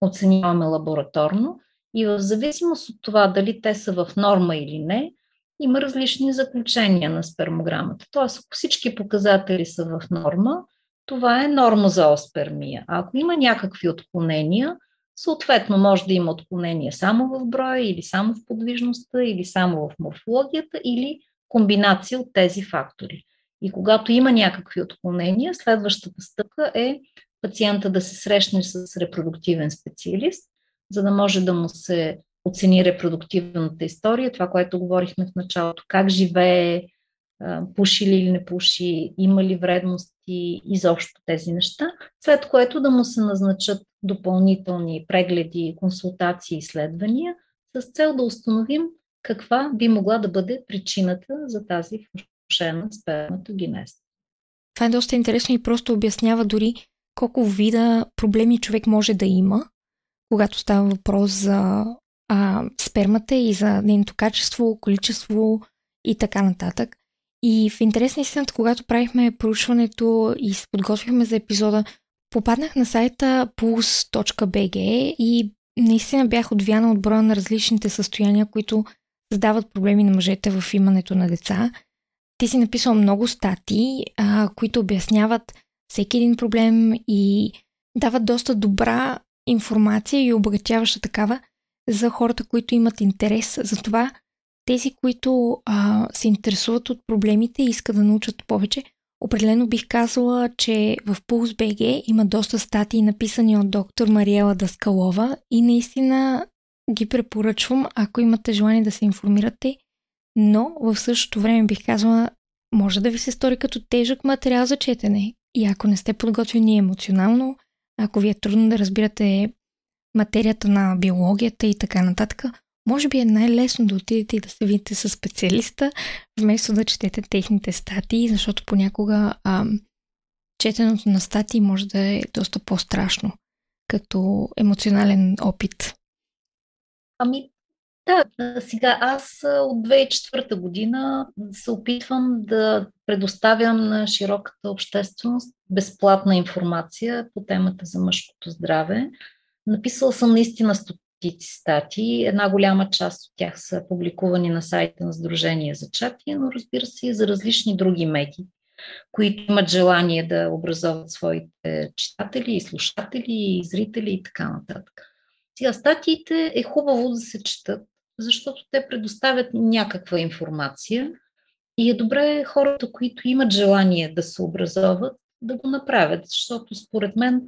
оценяваме лабораторно и в зависимост от това дали те са в норма или не, има различни заключения на спермограмата. Тоест, ако всички показатели са в норма, това е норма за оспермия. А ако има някакви отклонения, съответно може да има отклонения само в броя, или само в подвижността, или само в морфологията, или комбинация от тези фактори. И когато има някакви отклонения, следващата стъпка е пациента да се срещне с репродуктивен специалист, за да може да му се оцени репродуктивната история, това, което говорихме в началото, как живее, пуши ли или не пуши, има ли вредности, изобщо тези неща, след което да му се назначат допълнителни прегледи, консултации, изследвания, с цел да установим каква би могла да бъде причината за тази влошена сперматогенез. Това е доста интересно и просто обяснява дори колко вида проблеми човек може да има, когато става въпрос за а, спермата и за нейното качество, количество и така нататък. И в интересна истината, когато правихме проучването и се подготвихме за епизода, попаднах на сайта пулс точка би джи и наистина бях отвяна от броя на различните състояния, които създават проблеми на мъжете в имането на деца. Ти си написал много статии, а, които обясняват всеки един проблем и дават доста добра информация и обогатяваща такава за хората, които имат интерес. Затова тези, които а, се интересуват от проблемите и искат да научат повече, определено бих казала, че в Pulse.bg има доста статии, написани от доктор Мариела Даскалова и наистина ги препоръчвам, ако имате желание да се информирате, но в същото време бих казала, може да ви се стори като тежък материал за четене. И ако не сте подготвени емоционално, ако ви е трудно да разбирате материята на биологията и така нататък, може би е най-лесно да отидете и да се видите със специалиста, вместо да четете техните статии, защото понякога а, четенето на статии може да е доста по-страшно, като емоционален опит. Ами да, сега аз от две хиляди и четвърта година се опитвам да предоставям на широката общественост безплатна информация по темата за мъжкото здраве. Написала съм наистина статии. Една голяма част от тях са публикувани на сайта на Сдружение Зачатие, но разбира се и за различни други медии, които имат желание да образоват своите читатели, и слушатели, и зрители и така нататък. Сега статиите е хубаво да се четат, защото те предоставят някаква информация и е добре хората, които имат желание да се образоват, да го направят, защото според мен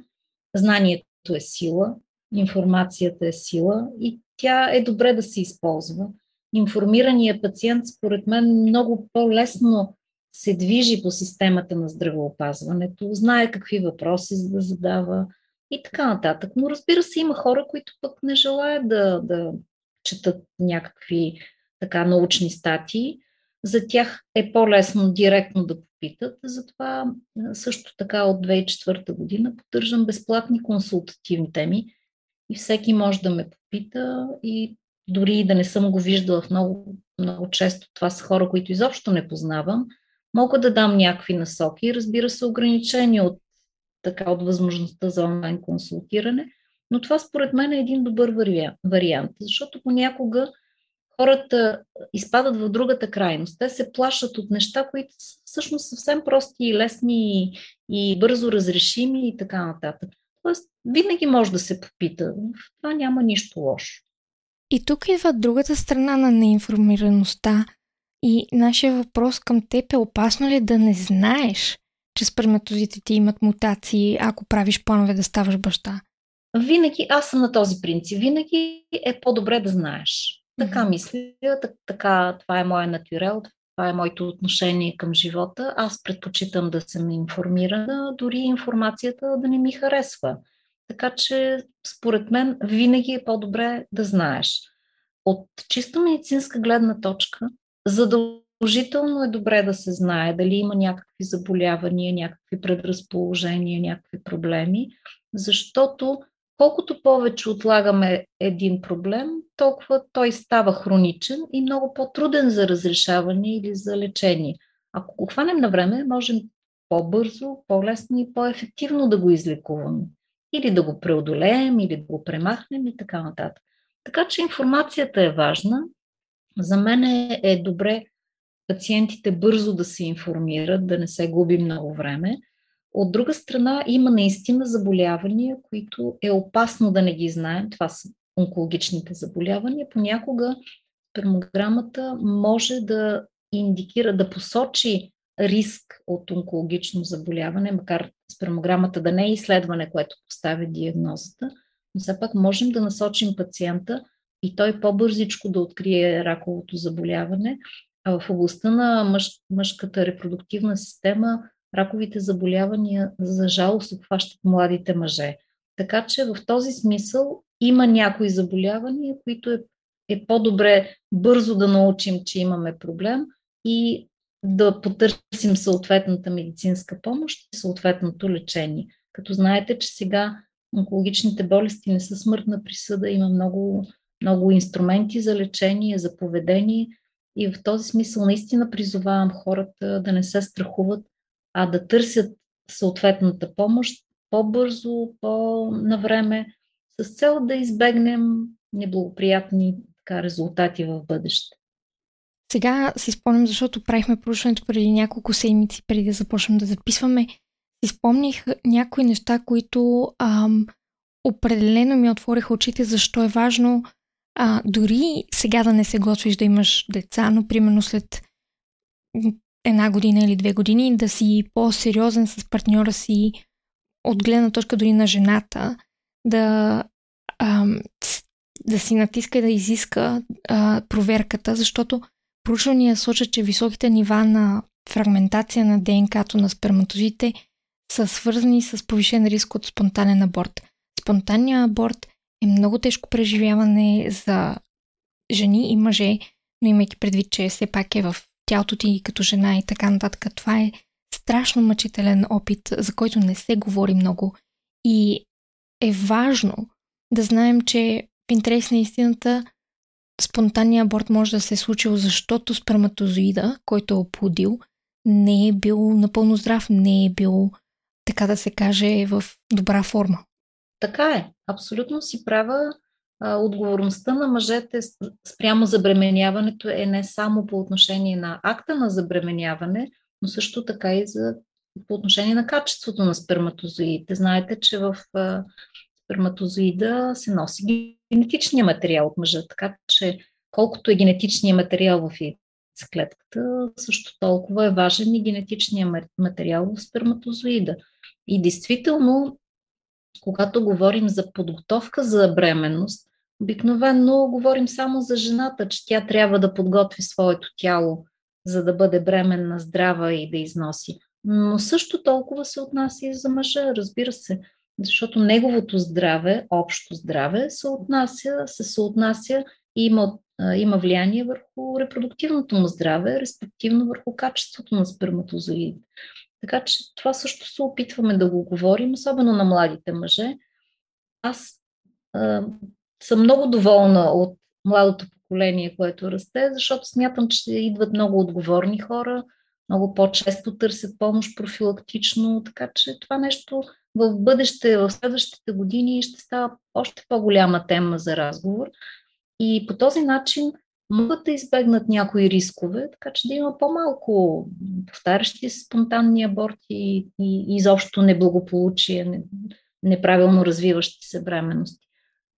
знанието е сила, информацията е сила и тя е добре да се използва. Информираният пациент, според мен, много по-лесно се движи по системата на здравеопазването, знае какви въпроси да задава и така нататък. Но разбира се, има хора, които пък не желаят да, да четат някакви така научни статии. За тях е по-лесно директно да попитат, затова също така от две хиляди и четвърта година поддържам безплатни консултативни теми, и всеки може да ме попита и дори да не съм го виждала в много, много често. Това са хора, които изобщо не познавам. Мога да дам някакви насоки, разбира се, ограничения от, така, от възможността за онлайн консултиране, но това според мен е един добър вариант, защото понякога хората изпадат в другата крайност. Те се плашат от неща, които са всъщност съвсем прости и лесни и бързо разрешими и така нататък. Тоест, винаги може да се попита. В това няма нищо лошо. И тук идва другата страна на неинформираността. И нашия въпрос към теб е: опасно ли да не знаеш, че сперматозите ти имат мутации, ако правиш планове да ставаш баща? Винаги, аз съм на този принцип, винаги е по-добре да знаеш. Така mm-hmm. мисля, так, така, това е моя натюрел, това е моето отношение към живота. Аз предпочитам да съм информирана, дори информацията да не ми харесва. Така че, според мен, винаги е по-добре да знаеш. От чисто медицинска гледна точка, задължително е добре да се знае дали има някакви заболявания, някакви предразположения, някакви проблеми, защото колкото повече отлагаме един проблем, толкова той става хроничен и много по-труден за разрешаване или за лечение. Ако го хванем на време, можем по-бързо, по-лесно и по-ефективно да го излекуваме. Или да го преодолеем, или да го премахнем и така нататък. Така че информацията е важна. За мен е добре пациентите бързо да се информират, да не се губи много време. От друга страна, има наистина заболявания, които е опасно да не ги знаем. Това са онкологичните заболявания. Понякога спермограмата може да индикира, да посочи риск от онкологично заболяване, макар спермограмата да не е изследване, което поставя диагнозата, но все пак можем да насочим пациента и той по-бързичко да открие раковото заболяване. А в областта на мъж, мъжката репродуктивна система раковите заболявания, за жалост, обхващат младите мъже. Така че в този смисъл има някои заболявания, които е е по-добре бързо да научим, че имаме проблем и да потърсим съответната медицинска помощ и съответното лечение. Като знаете, че сега онкологичните болести не са смъртна присъда, има много, много инструменти за лечение, за поведение и в този смисъл наистина призовавам хората да не се страхуват, а да търсят съответната помощ по-бързо, по-навреме, с цел да избегнем неблагоприятни така, резултати в бъдеще. Сега си спомням, защото правихме проучването преди няколко седмици, преди да започнем да записваме, си спомних някои неща, които ам, определено ми отвориха очите, защо е важно а, дори сега да не се готвиш да имаш деца, но примерно след една година или две години да си по-сериозен с партньора си, от гледна точка дори на жената, да, ам, да си натиска и да изиска а, проверката, защото проучвания сочат, че високите нива на фрагментация на ДНК-то на сперматозите са свързани с повишен риск от спонтанен аборт. Спонтанният аборт е много тежко преживяване за жени и мъже, но имайки предвид, че все пак е в тялото ти като жена и така нататък. Това е страшно мъчителен опит, за който не се говори много. И е важно да знаем, че в интерес на истината спонтанният аборт може да се е случил, защото сперматозоида, който е оплодил, не е бил напълно здрав, не е бил, така да се каже, в добра форма. Така е. Абсолютно си права. Отговорността на мъжете спрямо забременяването е не само по отношение на акта на забременяване, но също така и за, по отношение на качеството на сперматозоидите. Знаете, че в а, сперматозоида се носи генетичния материал от мъжа, така че колкото е генетичния материал в яйцеклетката, също толкова е важен и генетичния материал в сперматозоида. И действително, когато говорим за подготовка за бременност, обикновено говорим само за жената, че тя трябва да подготви своето тяло, за да бъде бременна, здрава и да износи. Но също толкова се отнася и за мъжа, разбира се, защото неговото здраве, общо здраве, се отнася, се съотнася и има, има влияние върху репродуктивното му здраве, респективно върху качеството на сперматозоиди. Така че това също се опитваме да го говорим, особено на младите мъже. Аз а, съм много доволна от младото поколение, което расте, защото смятам, че идват много отговорни хора, много по-често търсят помощ профилактично, така че това нещо в бъдеще, в следващите години ще става още по-голяма тема за разговор. И по този начин могат да избегнат някои рискове, така че да има по-малко повтарящи се спонтанни аборти и, и изобщо неблагополучие, неправилно развиващи се бременности.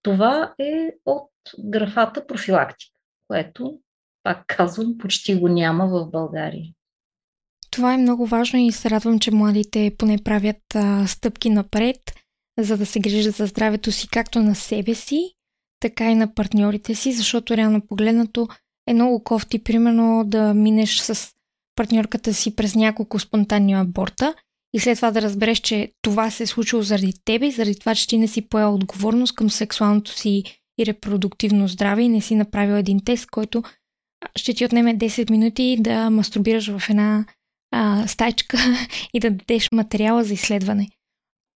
Това е от графата профилактика, което, пак казвам, почти го няма в България. Това е много важно и се радвам, че младите поне правят а, стъпки напред, за да се грижат за здравето си както на себе си, така и на партньорите си, защото реално погледнато е много кофти, примерно да минеш с партньорката си през няколко спонтанни аборта и след това да разбереш, че това се е случило заради тебе, заради това, че ти не си поел отговорност към сексуалното си и репродуктивно здраве и не си направил един тест, който ще ти отнеме десет минути да мастурбираш в една а, стайчка и да дадеш материала за изследване.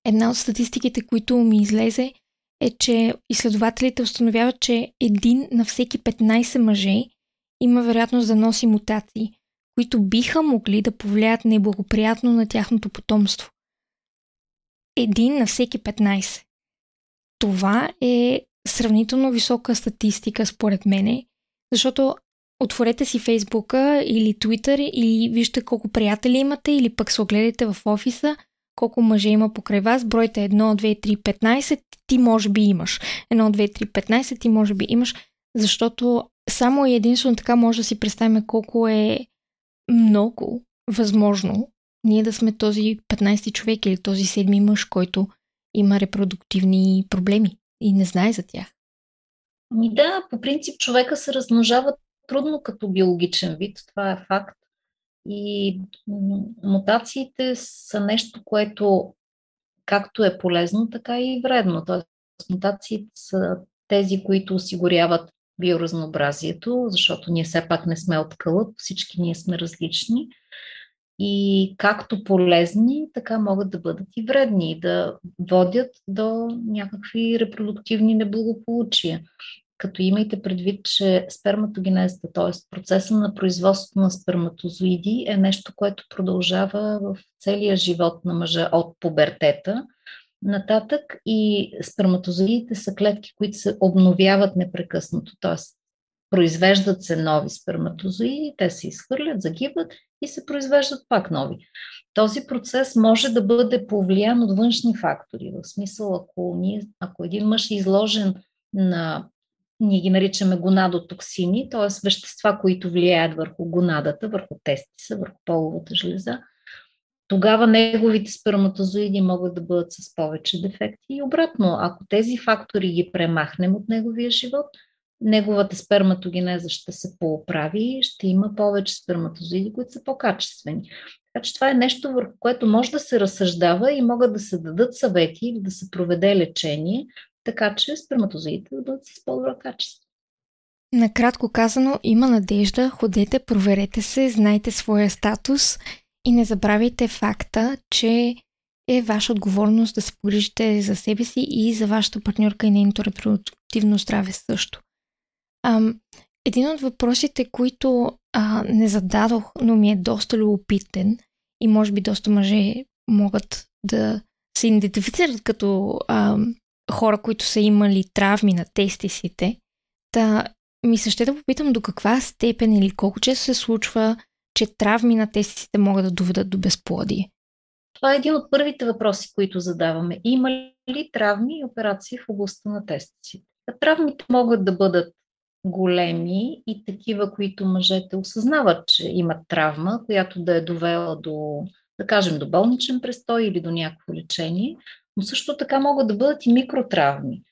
Една от статистиките, които ми излезе, е, че изследователите установяват, че един на всеки петнайсет мъже има вероятност да носи мутации, които биха могли да повлияят неблагоприятно на тяхното потомство. Един на всеки петнайсет. Това е сравнително висока статистика според мене, защото отворете си Фейсбука или Twitter или вижте колко приятели имате или пък се огледайте в офиса, колко мъже има покрай вас, бройте едно, две, три, петнайсет, ти може би имаш. едно, две, три, петнайсет, ти може би имаш, защото само единствено така може да си представим колко е много възможно ние да сме този петнайсети човек или този седми мъж, който има репродуктивни проблеми и не знае за тях. Ами да, по принцип човека се размножава трудно като биологичен вид, това е факт. И мутациите са нещо, което както е полезно, така и вредно. Тоест, мутациите са тези, които осигуряват биоразнообразието, защото ние все пак не сме от кълъп, всички ние сме различни. И както полезни, така могат да бъдат и вредни и да водят до някакви репродуктивни неблагополучия. Като имайте предвид, че сперматогенезата, т.е. процеса на производство на сперматозоиди е нещо, което продължава в целия живот на мъжа от пубертета нататък, и сперматозоидите са клетки, които се обновяват непрекъснато, т.е. произвеждат се нови сперматозоиди, те се изхвърлят, загиват и се произвеждат пак нови. Този процес може да бъде повлиян от външни фактори, в смисъл, ако, ние, ако един мъж е изложен на, ние ги наричаме гонадотоксини, т.е. вещества, които влияят върху гонадата, върху тестиса, върху половата жлеза, тогава неговите сперматозоиди могат да бъдат с повече дефекти. И обратно, ако тези фактори ги премахнем от неговия живот, неговата сперматогенеза ще се поправи, ще има повече сперматозоиди, които са по-качествени. Така че това е нещо, върху което може да се разсъждава и могат да се дадат съвети или да се проведе лечение, така че сперматозоидите да бъдат с по-добро качество. Накратко казано, има надежда, ходете, проверете се, знайте своя статус и не забравяйте факта, че е ваша отговорност да се погрижите за себе си и за вашата партньорка и нейното репродуктивно здраве също. Ам, един от въпросите, които а, не зададох, но ми е доста любопитен и може би доста мъже могат да се идентифицират като ам, хора, които са имали травми на тестисите, та ми се ще да попитам до каква степен или колко често се случва, че травми на тестисите могат да доведат до безплодие. Това е един от първите въпроси, които задаваме. Има ли травми и операции в областта на тестисите? Травмите могат да бъдат големи и такива, които мъжете осъзнават, че имат травма, която да е довела до, да кажем, до болничен престой или до някакво лечение, но също така могат да бъдат и микротравми.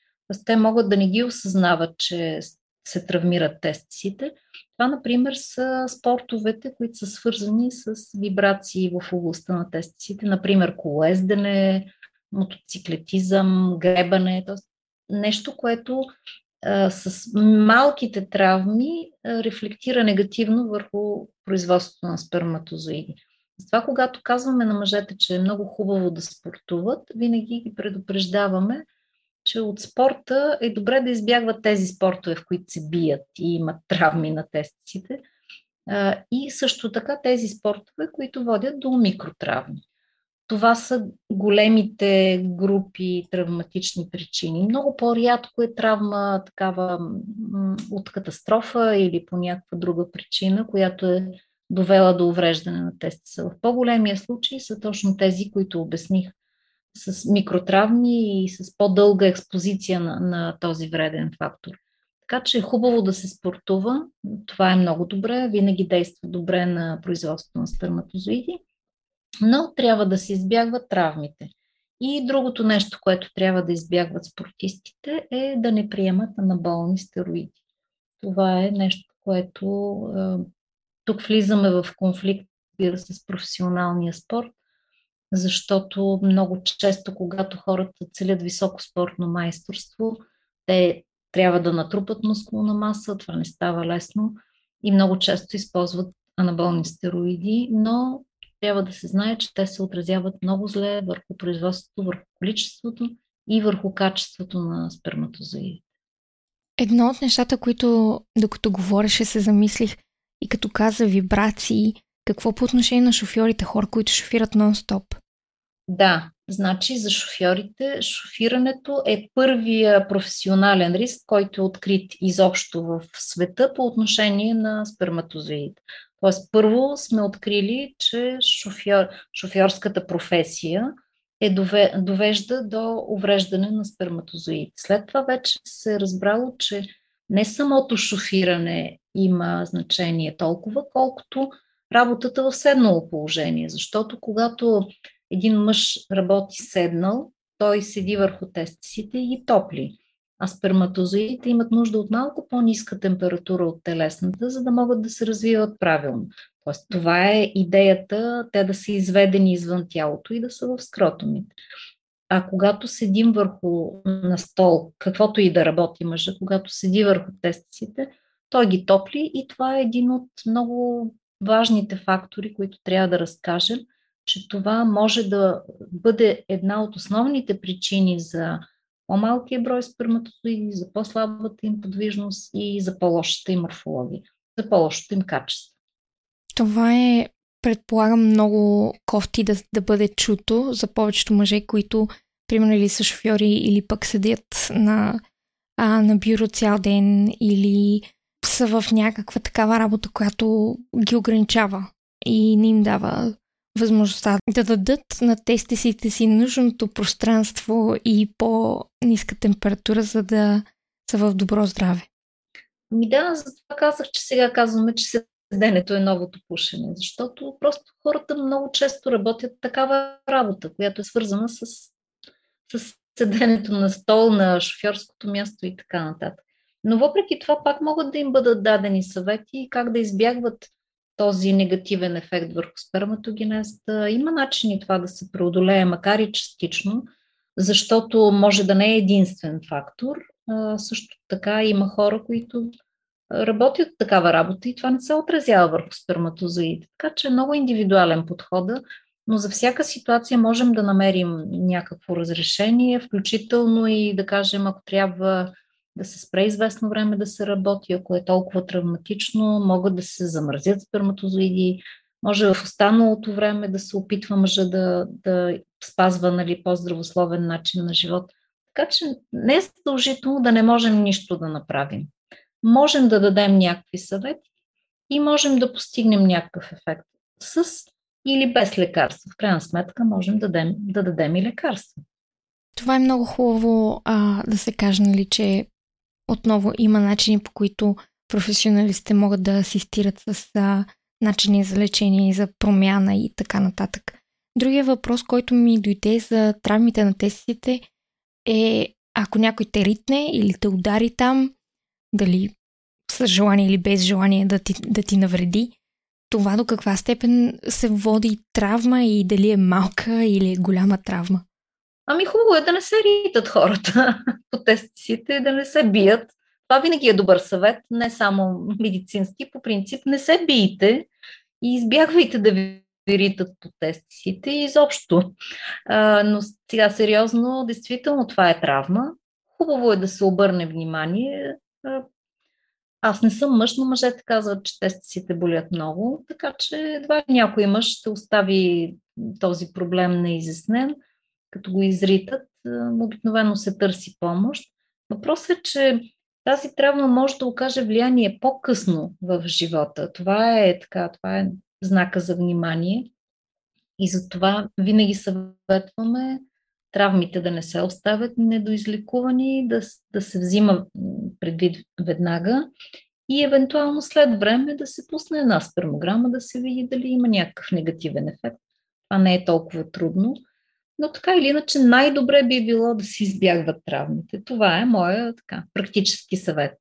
Те могат да не ги осъзнават, че се травмират тестисите. Това, например, са спортовете, които са свързани с вибрации в областта на тестисите, например колоездене, мотоциклетизъм, гребане, т.е. нещо, което а, с малките травми а, рефлектира негативно върху производството на сперматозоиди. Затова, когато казваме на мъжете, че е много хубаво да спортуват, винаги ги предупреждаваме, че от спорта е добре да избягват тези спортове, в които се бият и имат травми на тестиците, и също така тези спортове, които водят до микротравми. Това са големите групи травматични причини. Много по-рядко е травма такава от катастрофа или по някаква друга причина, която е довела до увреждане на тестиса. В по-големия случай са точно тези, които обясних, с микротравми и с по-дълга експозиция на, на този вреден фактор. Така че е хубаво да се спортува, това е много добре, винаги действа добре на производството на сперматозоиди, но трябва да се избягват травмите. И другото нещо, което трябва да избягват спортистите, е да не приемат анаболни стероиди. Това е нещо, което тук влизаме в конфликт с професионалния спорт, защото много често, когато хората целят високо спортно майсторство, те трябва да натрупат мускулна маса, това не става лесно и много често използват анаболни стероиди, но трябва да се знае, че те се отразяват много зле върху производството, върху количеството и върху качеството на сперматозоиди. Едно от нещата, които докато говореше се замислих и като каза вибрации, какво по отношение на шофьорите, хора, които шофират нон-стоп? Да, значи за шофьорите шофирането е първия професионален риск, който е открит изобщо в света по отношение на сперматозоидите. Тоест първо сме открили, че шофьор, шофьорската професия е дове, довежда до увреждане на сперматозоиди. След това вече се е разбрало, че не самото шофиране има значение толкова, колкото работата в седнало положение, защото когато един мъж работи седнал, той седи върху тестисите и ги топли, а сперматозоидите имат нужда от малко по-ниска температура от телесната, за да могат да се развиват правилно. Тоест, това е идеята, те да са изведени извън тялото и да са в скротумите. А когато седим върху на стол, каквото и да работи мъжа, когато седи върху тестиците, той ги топли и това е един от много важните фактори, които трябва да разкажем, че това може да бъде една от основните причини за по-малкия брой сперматозоиди, за по-слабата им подвижност и за по-лошата им морфология, за по-лошото им качество. Това е, предполагам, много кофти да, да бъде чуто за повечето мъже, които, примерно, или са шофьори, или пък седят на, а, на бюро цял ден, или са в някаква такава работа, която ги ограничава и не им дава възможността да дадат на тестисите си нужното пространство и по-ниска температура, за да са в добро здраве. Ми да, затова казах, че сега казваме, че седенето е новото пушене, защото просто хората много често работят такава работа, която е свързана с, с седенето на стол, на шофьорското място и така нататък. Но въпреки това пак могат да им бъдат дадени съвети как да избягват този негативен ефект върху сперматогенезата. Има начини това да се преодолее, макар и частично, защото може да не е единствен фактор. А, също така има хора, които работят такава работа и това не се отразява върху сперматозоидите. Така че е много индивидуален подходът, но за всяка ситуация можем да намерим някакво разрешение, включително и да кажем, ако трябва да се спре известно време да се работи, ако е толкова травматично, могат да се замразят сперматозоиди, може в останалото време да се опитва мъжа да, да спазва, нали, по-здравословен начин на живот. Така че не е задължително да не можем нищо да направим. Можем да дадем някакви съвети и можем да постигнем някакъв ефект с или без лекарства. В крайна сметка можем да дадем, да дадем и лекарства. Това е много хубаво а, да се каже, нали, че отново има начини, по които професионалистите могат да асистират с а, начини за лечение, за промяна и така нататък. Другия въпрос, който ми дойде за травмите на тестисите, е ако някой те ритне или те удари там, дали с желание или без желание да ти, да ти навреди, това до каква степен се води травма и дали е малка или е голяма травма? Ами хубаво е да не се ритат хората по тестисите, да не се бият. Това винаги е добър съвет, не само медицински. По принцип не се бийте и избягвайте да ви ритат по тестисите и изобщо. А, но сега сериозно, действително това е травма. Хубаво е да се обърне внимание. Аз не съм мъж, но мъжете казват, че тестисите болят много, така че едва някой мъж ще остави този проблем неизяснен. Като го изритат, обикновено се търси помощ. Въпросът е, че тази травма може да окаже влияние по-късно в живота. Това е така, това е знака за внимание и затова винаги съветваме травмите да не се оставят недоизлекувани, да, да се взима предвид веднага и евентуално след време да се пусне една спермограма, да се види дали има някакъв негативен ефект. Това не е толкова трудно. Но така или иначе най-добре би било да се избягват травмите. Това е моя така, практически съвет.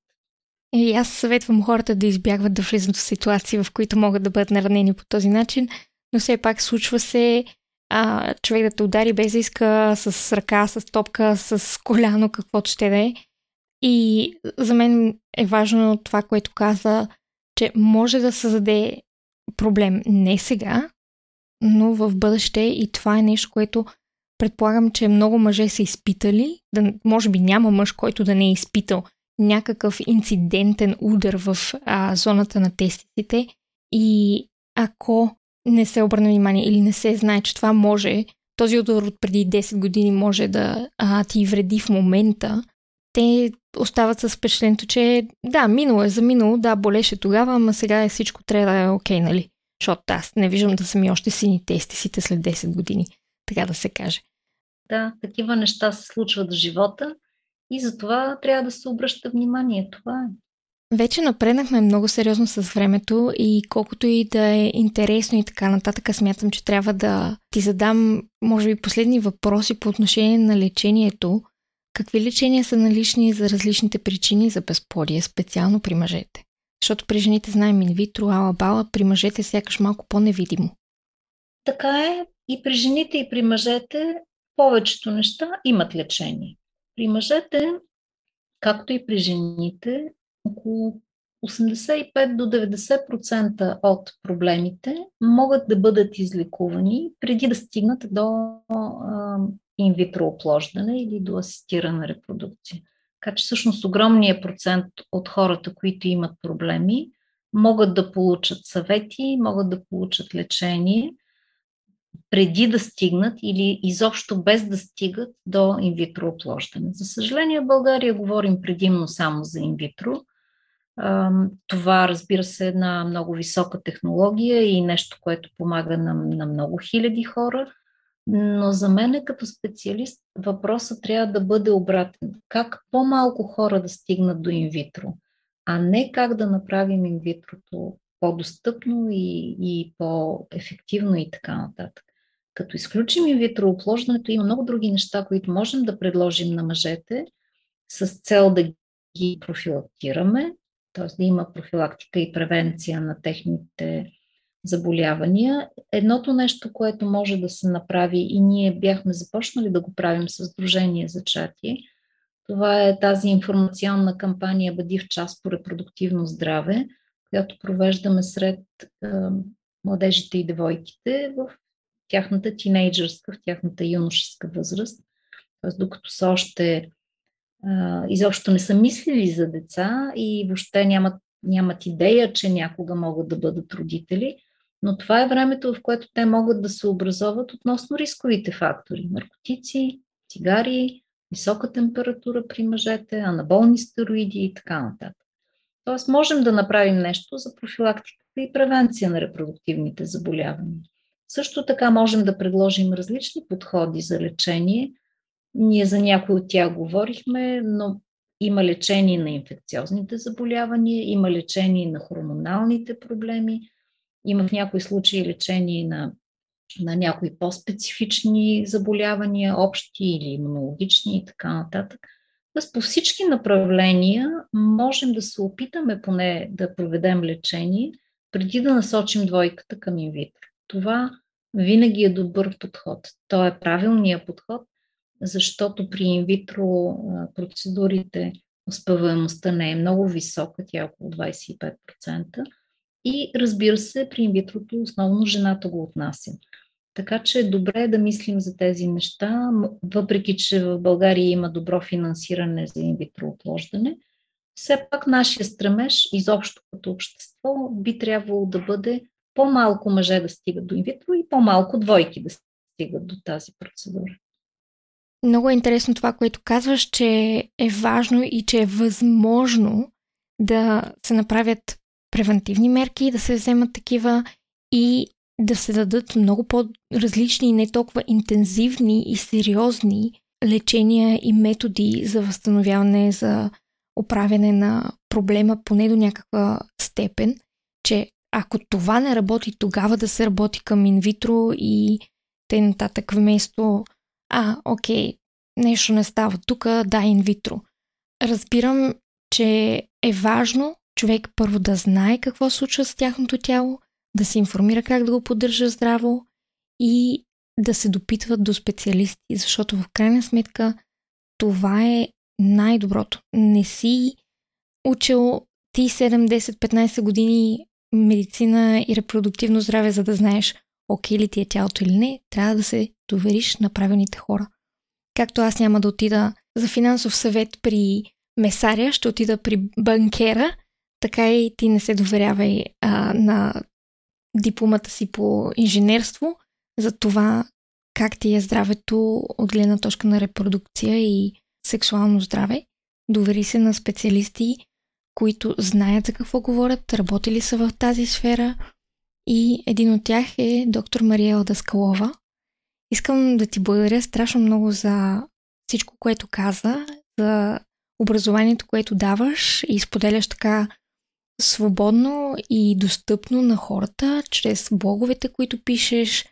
И аз съветвам хората да избягват да влизат в ситуации, в които могат да бъдат наранени по този начин, но все пак случва се а, човек да те удари без да иска, с ръка, с топка, с коляно, каквото ще да е. И за мен е важно това, което каза, че може да създаде проблем не сега, но в бъдеще и това е нещо, което предполагам, че много мъже са изпитали, да, може би няма мъж, който да не е изпитал някакъв инцидентен удар в а, зоната на тестисите и ако не се обърне внимание или не се знае, че това може, този удар от преди десет години може да а, ти вреди в момента, те остават с впечатлението, че да, минало е, заминало, да, болеше тогава, ама сега е всичко трябва да е окей, нали? Защото аз не виждам да са ми още сини тестисите след десет години, така да се каже. Да, такива неща се случват в живота и затова трябва да се обръща внимание. Това е. Вече напреднахме много сериозно с времето и колкото и да е интересно и така нататък, смятам, че трябва да ти задам, може би, последни въпроси по отношение на лечението. Какви лечения са налични за различните причини за безплодие, специално при мъжете? Защото при жените знаем инвитро, ала-бала, при мъжете сякаш малко по-невидимо. Така е. И при жените, и при мъжете повечето неща имат лечение. При мъжете, както и при жените, около осемдесет и пет до деветдесет процента от проблемите могат да бъдат излекувани преди да стигнат до инвитро оплождане или до асистирана репродукция. Така че всъщност огромният процент от хората, които имат проблеми, могат да получат съвети, могат да получат лечение преди да стигнат или изобщо без да стигат до инвитро оплождане. За съжаление, в България говорим предимно само за инвитро. Това, разбира се, е една много висока технология и нещо, което помага на, на много хиляди хора, но за мен като специалист въпросът трябва да бъде обратен. Как по-малко хора да стигнат до инвитро, а не как да направим инвитрото по-достъпно и, и по-ефективно и така нататък. Като изключим инвитро оплождането, има много други неща, които можем да предложим на мъжете с цел да ги профилактираме, т.е. да има профилактика и превенция на техните заболявания. Едното нещо, което може да се направи и ние бяхме започнали да го правим със Сдружение Зачатие, това е тази информационна кампания "Бъди в час по репродуктивно здраве", която провеждаме сред е, младежите и девойките в тяхната тинейджърска, в тяхната юношеска възраст. Т.е. докато са още изобщо не са мислили за деца и въобще нямат, нямат идея, че някога могат да бъдат родители, но това е времето, в което те могат да се образоват относно рисковите фактори. Наркотици, цигари, висока температура при мъжете, анаболни стероиди и така нататък. Тоест можем да направим нещо за профилактика и превенция на репродуктивните заболявания. Също така можем да предложим различни подходи за лечение. Ние за някои от тях говорихме, но има лечение на инфекциозните заболявания, има лечение на хормоналните проблеми, има в някои случаи лечение на, на някои по-специфични заболявания, общи или имунологични и така нататък. Тоест по всички направления можем да се опитаме поне да проведем лечение, преди да насочим двойката към инвитро. Това винаги е добър подход. Той е правилният подход, защото при инвитро процедурите успеваемостта не е много висока, тя е около двадесет и пет процента. И разбира се, при инвитрото основно жената го отнася. Така че е добре да мислим за тези неща, въпреки че в България има добро финансиране за инвитро оплождане. Все пак нашия стремеж изобщо като общество би трябвало да бъде по-малко мъже да стигат до инвитро и по-малко двойки да стигат до тази процедура. Много е интересно това, което казваш, че е важно и че е възможно да се направят превентивни мерки, да се вземат такива и да се дадат много по-различни, не толкова интензивни и сериозни лечения и методи за възстановяване, за оправяне на проблема поне до някаква степен, че ако това не работи, тогава да се работи към инвитро и т.н. вместо а, окей, нещо не става тук, да, инвитро. Разбирам, че е важно човек първо да знае какво случва с тяхното тяло, да се информира как да го поддържа здраво и да се допитват до специалисти, защото в крайна сметка това е най-доброто. Не си учил ти седем, десет, петнадесет години медицина и репродуктивно здраве, за да знаеш окей ли ти е тялото или не, трябва да се довериш на правилните хора. Както аз няма да отида за финансов съвет при месаря, ще отида при банкера, така и ти не се доверявай а, на дипломата си по инженерство за това как ти е здравето от гледна точка на репродукция и сексуално здраве. Довери се на специалисти, които знаят за какво говорят, работили са в тази сфера. И един от тях е доктор Мариела Даскалова. Искам да ти благодаря страшно много за всичко, което каза, за образованието, което даваш и споделяш така свободно и достъпно на хората, чрез блоговете, които пишеш,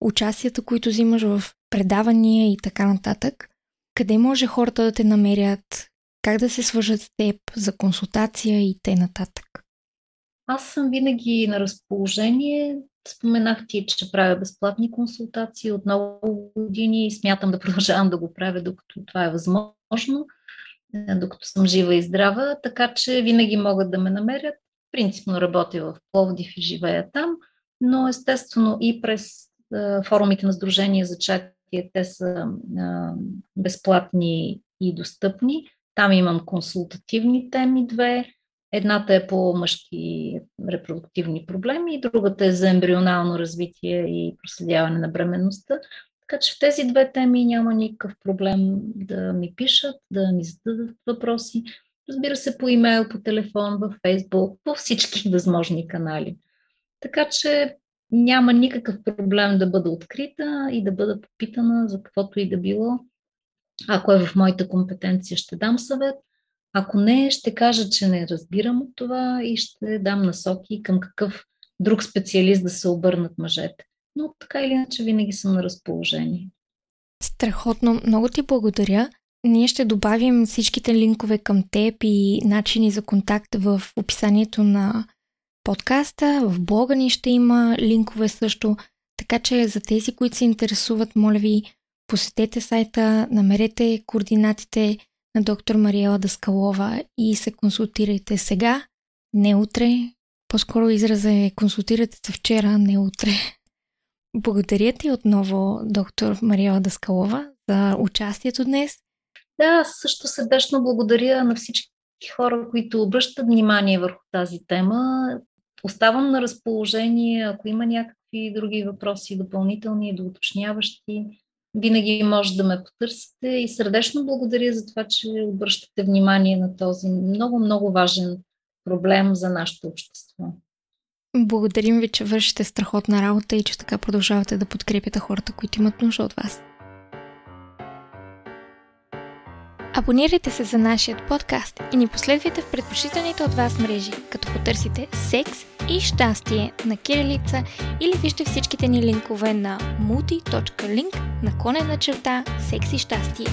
участията, които взимаш в предавания и така нататък. Къде може хората да те намерят, как да се свържат с теб за консултация и т.н. Аз съм винаги на разположение. Споменах ти, че правя безплатни консултации от много години и смятам да продължавам да го правя, докато това е възможно, докато съм жива и здрава, така че винаги могат да ме намерят. Принципно работя в Пловдив и живея там, но естествено и през форумите на Сдружение Зачатие те са безплатни и достъпни. Там имам консултативни теми две. Едната е по мъжки репродуктивни проблеми и другата е за ембрионално развитие и проследяване на бременността. Така че в тези две теми няма никакъв проблем да ми пишат, да ми зададат въпроси. Разбира се, по имейл, по телефон, във Фейсбук, по всички възможни канали. Така че няма никакъв проблем да бъда открита и да бъда попитана за каквото и да било. Ако е в моята компетенция, ще дам съвет. Ако не, ще кажа, че не разбирам от това и ще дам насоки към какъв друг специалист да се обърнат мъжете. Но така или иначе винаги съм на разположение. Страхотно, много ти благодаря. Ние ще добавим всичките линкове към теб и начини за контакт в описанието на подкаста, в блога ни ще има линкове също. Така че за тези, които се интересуват, моля ви, посетете сайта, намерете координатите на доктор Мариела Даскалова и се консултирайте сега, не утре. По-скоро изразът е консултирате се вчера, не утре. Благодаря ти отново, доктор Мариела Даскалова, за участието днес. Да, също сърдечно благодаря на всички хора, които обръщат внимание върху тази тема. Оставам на разположение, ако има някакви други въпроси, допълнителни, доуточняващи. Винаги може да ме потърсите и сърдечно благодаря за това, че обръщате внимание на този много-много важен проблем за нашето общество. Благодарим ви, че вършите страхотна работа и че така продължавате да подкрепите хората, които имат нужда от вас. Абонирайте се за нашия подкаст и ни последвайте в предпочитаните от вас мрежи, като потърсите секс и щастие на кирилица или вижте всичките ни линкове на multi.link наклонена черта секс и щастие.